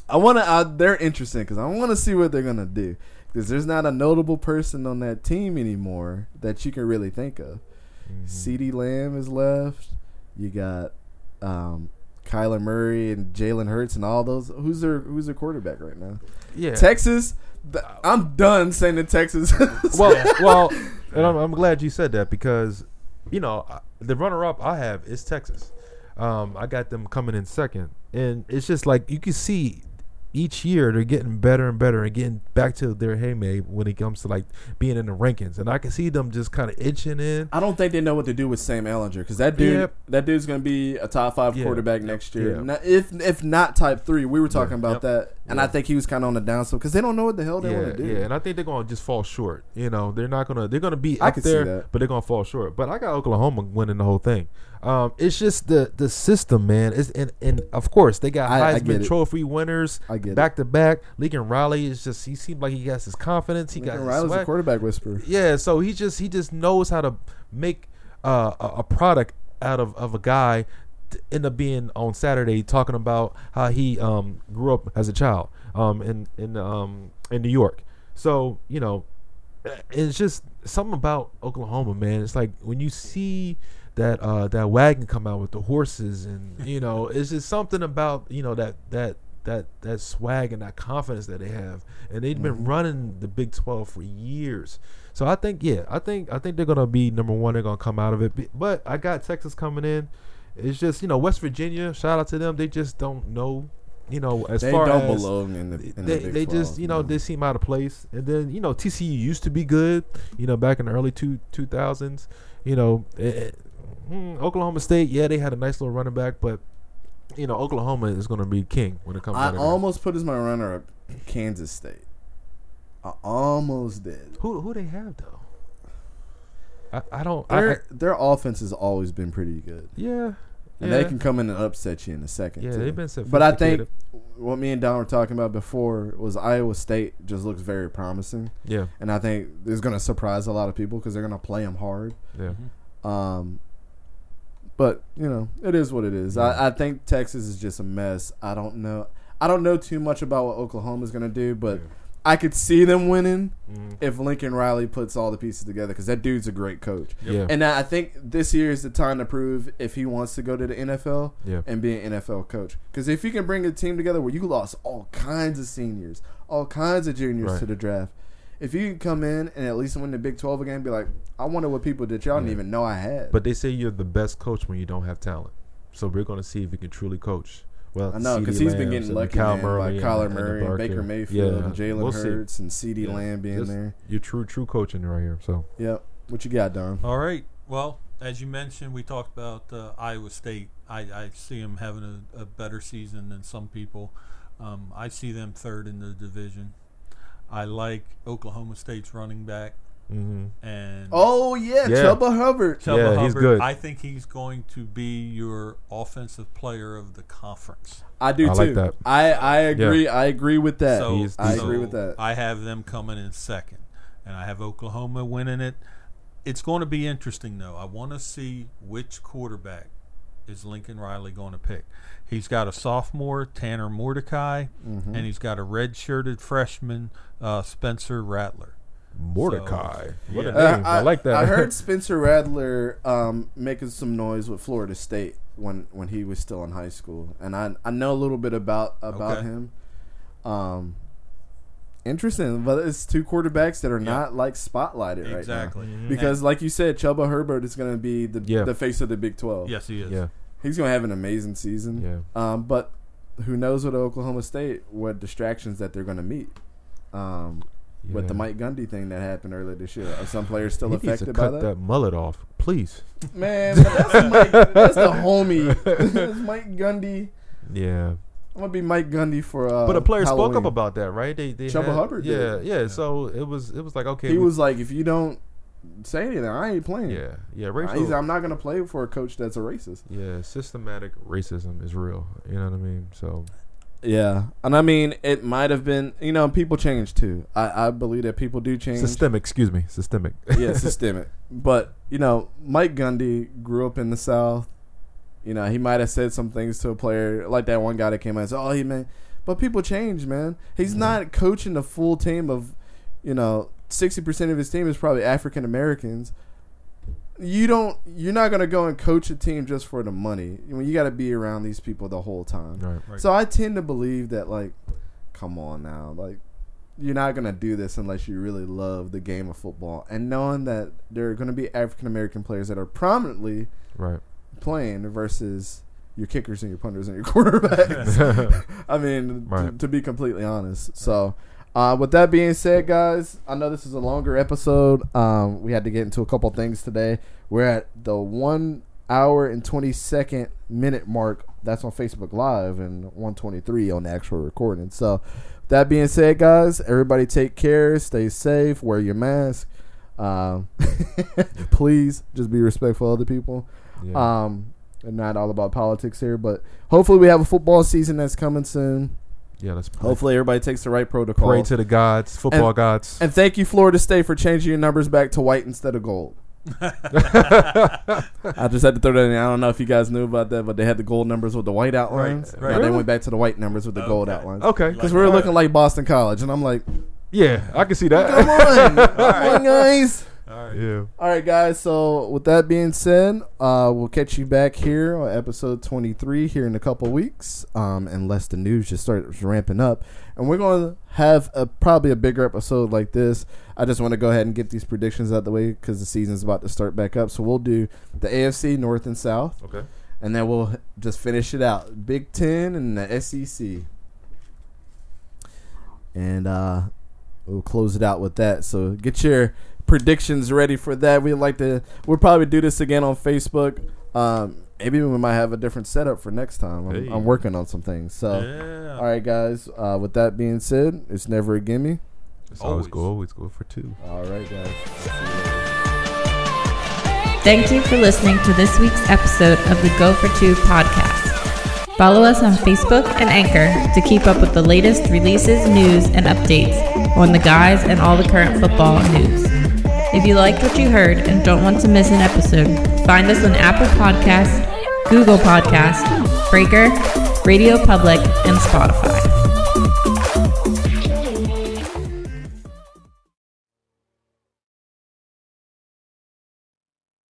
I want to. Uh, they're interesting because I want to see what they're going to do. Because there's not a notable person on that team anymore that you can really think of. Mm-hmm. CeeDee Lamb is left. You got um, Kyler Murray and Jalen Hurts and all those. Who's their Who's their quarterback right now? Yeah, Texas. Th- I'm done saying that Texas. well, well, and I'm, I'm glad you said that because you know the runner-up I have is Texas. Um, I got them coming in second, and it's just like you can see each year they're getting better and better and getting back to their heyday when it comes to like being in the rankings. And I can see them just kind of itching in. I don't think they know what to do with Sam Ehlinger, because that dude, yep. that dude's going to be a top five yeah. quarterback next year, yeah. not, if if not type three. We were talking yeah. about yep. that, and yeah. I think he was kind of on the downslope because they don't know what the hell they yeah. want to do. Yeah, and I think they're going to just fall short. You know, they're not going to. They're going to be I up there, but they're going to fall short. But I got Oklahoma winning the whole thing. Um, it's just the, the system, man. It's and, and of course they got I, Heisman I Trophy winners back to back. Lincoln Riley is just he seemed like he has his confidence. He Lincoln got Riley's swag. A quarterback whisperer. Yeah, so he just he just knows how to make uh, a, a product out of, of a guy. End up being on Saturday talking about how he um, grew up as a child um, in in um, in New York. So you know, it's just something about Oklahoma, man. It's like when you see that uh, that wagon come out with the horses, and you know, it's just something about, you know, that that that that swag and that confidence that they have, and they've been mm-hmm. running the Big twelve for years. So I think, yeah, I think I think they're gonna be number one. They're gonna come out of it. But I got Texas coming in. It's just, you know, West Virginia. Shout out to them. They just don't know. You know, as they far don't as belong in the, in they, the Big they twelve, just, you know, man. They seem out of place. And then, you know, T C U used to be good. You know, back in the early two two thousands. You know, it, Mm, Oklahoma State, yeah, they had a nice little running back, but you know, Oklahoma is going to be king when it comes. I to I almost game. put as my runner up Kansas State. I almost did. Who who they have though? I, I don't. Their I, I, their offense has always been pretty good. Yeah, and yeah. they can come in and upset you in a second. Yeah, too. They've been. But I think what me and Don were talking about before was Iowa State just looks very promising. Yeah, and I think it's going to surprise a lot of people because they're going to play them hard. Yeah. Um. But, you know, it is what it is. I, I think Texas is just a mess. I don't know. I don't know too much about what Oklahoma is going to do, but yeah. I could see them winning mm. if Lincoln Riley puts all the pieces together, because that dude's a great coach. Yeah. And I think this year is the time to prove if he wants to go to the N F L yeah. and be an N F L coach. Because if you can bring a team together where you lost all kinds of seniors, all kinds of juniors right. to the draft, if you can come in and at least win the Big twelve again, be like, I wonder what people did y'all yeah. didn't even know I had. But they say you're the best coach when you don't have talent. So we're going to see if you can truly coach. Well, I know, because he's been getting lucky, man, Murray like Kyler Murray and, and Baker Mayfield yeah. and Jalen we'll Hurts see. And CeeDee yeah. Lamb being Just there. You're true, true coaching right here. So, yeah. What you got, Don? All right. Well, as you mentioned, we talked about uh, Iowa State. I, I see them having a, a better season than some people. Um, I see them third in the division. I like Oklahoma State's running back. Mm-hmm. And oh, yeah, yeah. Chuba Hubbard. Chuba yeah, Hubbard. He's good. I think he's going to be your offensive player of the conference. I do, I too. Like that. I, I agree. Yeah. I agree with that. So, is, I so agree with that. I have them coming in second, and I have Oklahoma winning it. It's going to be interesting, though. I want to see which quarterback is Lincoln Riley going to pick. He's got a sophomore, Tanner Mordecai, mm-hmm. and he's got a red-shirted freshman, uh, Spencer Rattler. Mordecai. So, what yeah. a name. Uh, I, I like that. I heard Spencer Rattler um, making some noise with Florida State when, when he was still in high school. And I I know a little bit about about okay. him. Um, interesting. But it's two quarterbacks that are yeah. not like spotlighted exactly. right now. Exactly. Mm-hmm. Because like you said, Chuba Hubbard is going to be the yeah. the face of the Big twelve. Yes, he is. Yeah. He's going to have an amazing season. Yeah. Um, but who knows what Oklahoma State, what distractions that they're going to meet. Um Yeah. With the Mike Gundy thing that happened earlier this year, are some players still he affected needs to by cut that? Cut that mullet off, please. Man, but that's Mike. That's the homie. That's Mike Gundy. Yeah, I'm gonna be Mike Gundy for. Uh, but a player Halloween. Spoke up about that, right? They, they Chuba had, Hubbard. Yeah, did. Yeah, yeah. So it was, it was like okay. He we, was like, if you don't say anything, I ain't playing. Yeah, yeah. Racial. I'm not gonna play for a coach that's a racist. Yeah, systematic racism is real. You know what I mean? So. Yeah, and I mean, it might have been, you know, people change too. I, I believe that people do change. Systemic, excuse me, systemic. Yeah, systemic. But, you know, Mike Gundy grew up in the South. You know, he might have said some things to a player, like that one guy that came out and said, oh, he man. But people change, man. He's mm-hmm. not coaching the full team of, you know, sixty percent of his team is probably African Americans. You don't, you're not going to go and coach a team just for the money. I mean, you got to be around these people the whole time. Right, right. So I tend to believe that, like, come on now. Like, you're not going to do this unless you really love the game of football. And knowing that there are going to be African-American players that are prominently right. playing versus your kickers and your punters and your quarterbacks. I mean, right. to, to be completely honest. So, uh, with that being said, guys, I know this is a longer episode. Um, we had to get into a couple things today. We're at the one hour and twenty-second minute mark. That's on Facebook Live and one twenty-three on the actual recording. So, that being said, guys, everybody take care. Stay safe. Wear your mask. Um, please just be respectful of other people. Yeah. Um, and not all about politics here, but hopefully we have a football season that's coming soon. Yeah, let's play. Hopefully everybody takes the right protocol. Pray to the gods, football and, gods. And thank you, Florida State, for changing your numbers back to white instead of gold. I just had to throw that in. I don't know if you guys knew about that, but they had the gold numbers with the white outlines. Right, right. Now really? They went back to the white numbers with the okay. gold outlines. Okay. Because like, we were looking like Boston College, and I'm like, yeah, I can see that. Come on. All right. Come on, guys. All right. Yeah. All right, guys. So, with that being said, uh, we'll catch you back here on episode twenty-three here in a couple weeks, um, unless the news just starts ramping up. And we're going to have a, probably a bigger episode like this. I just want to go ahead and get these predictions out of the way because the season's about to start back up. So, we'll do the A F C North and South. Okay. And then we'll just finish it out. Big ten and the S E C. And uh, we'll close it out with that. So, get your predictions ready for that. We'd like to we'll probably do this again on Facebook. Um maybe we might have a different setup for next time. I'm, hey. I'm working on some things. So yeah. All right, guys, uh with that being said, it's never a gimme. It's always go, always go for two. All right, guys. Thank you for listening to this week's episode of the Go for Two podcast. Follow us on Facebook and Anchor to keep up with the latest releases, news, and updates on the guys and all the current football news. If you liked what you heard and don't want to miss an episode, find us on Apple Podcasts, Google Podcasts, Breaker, Radio Public, and Spotify.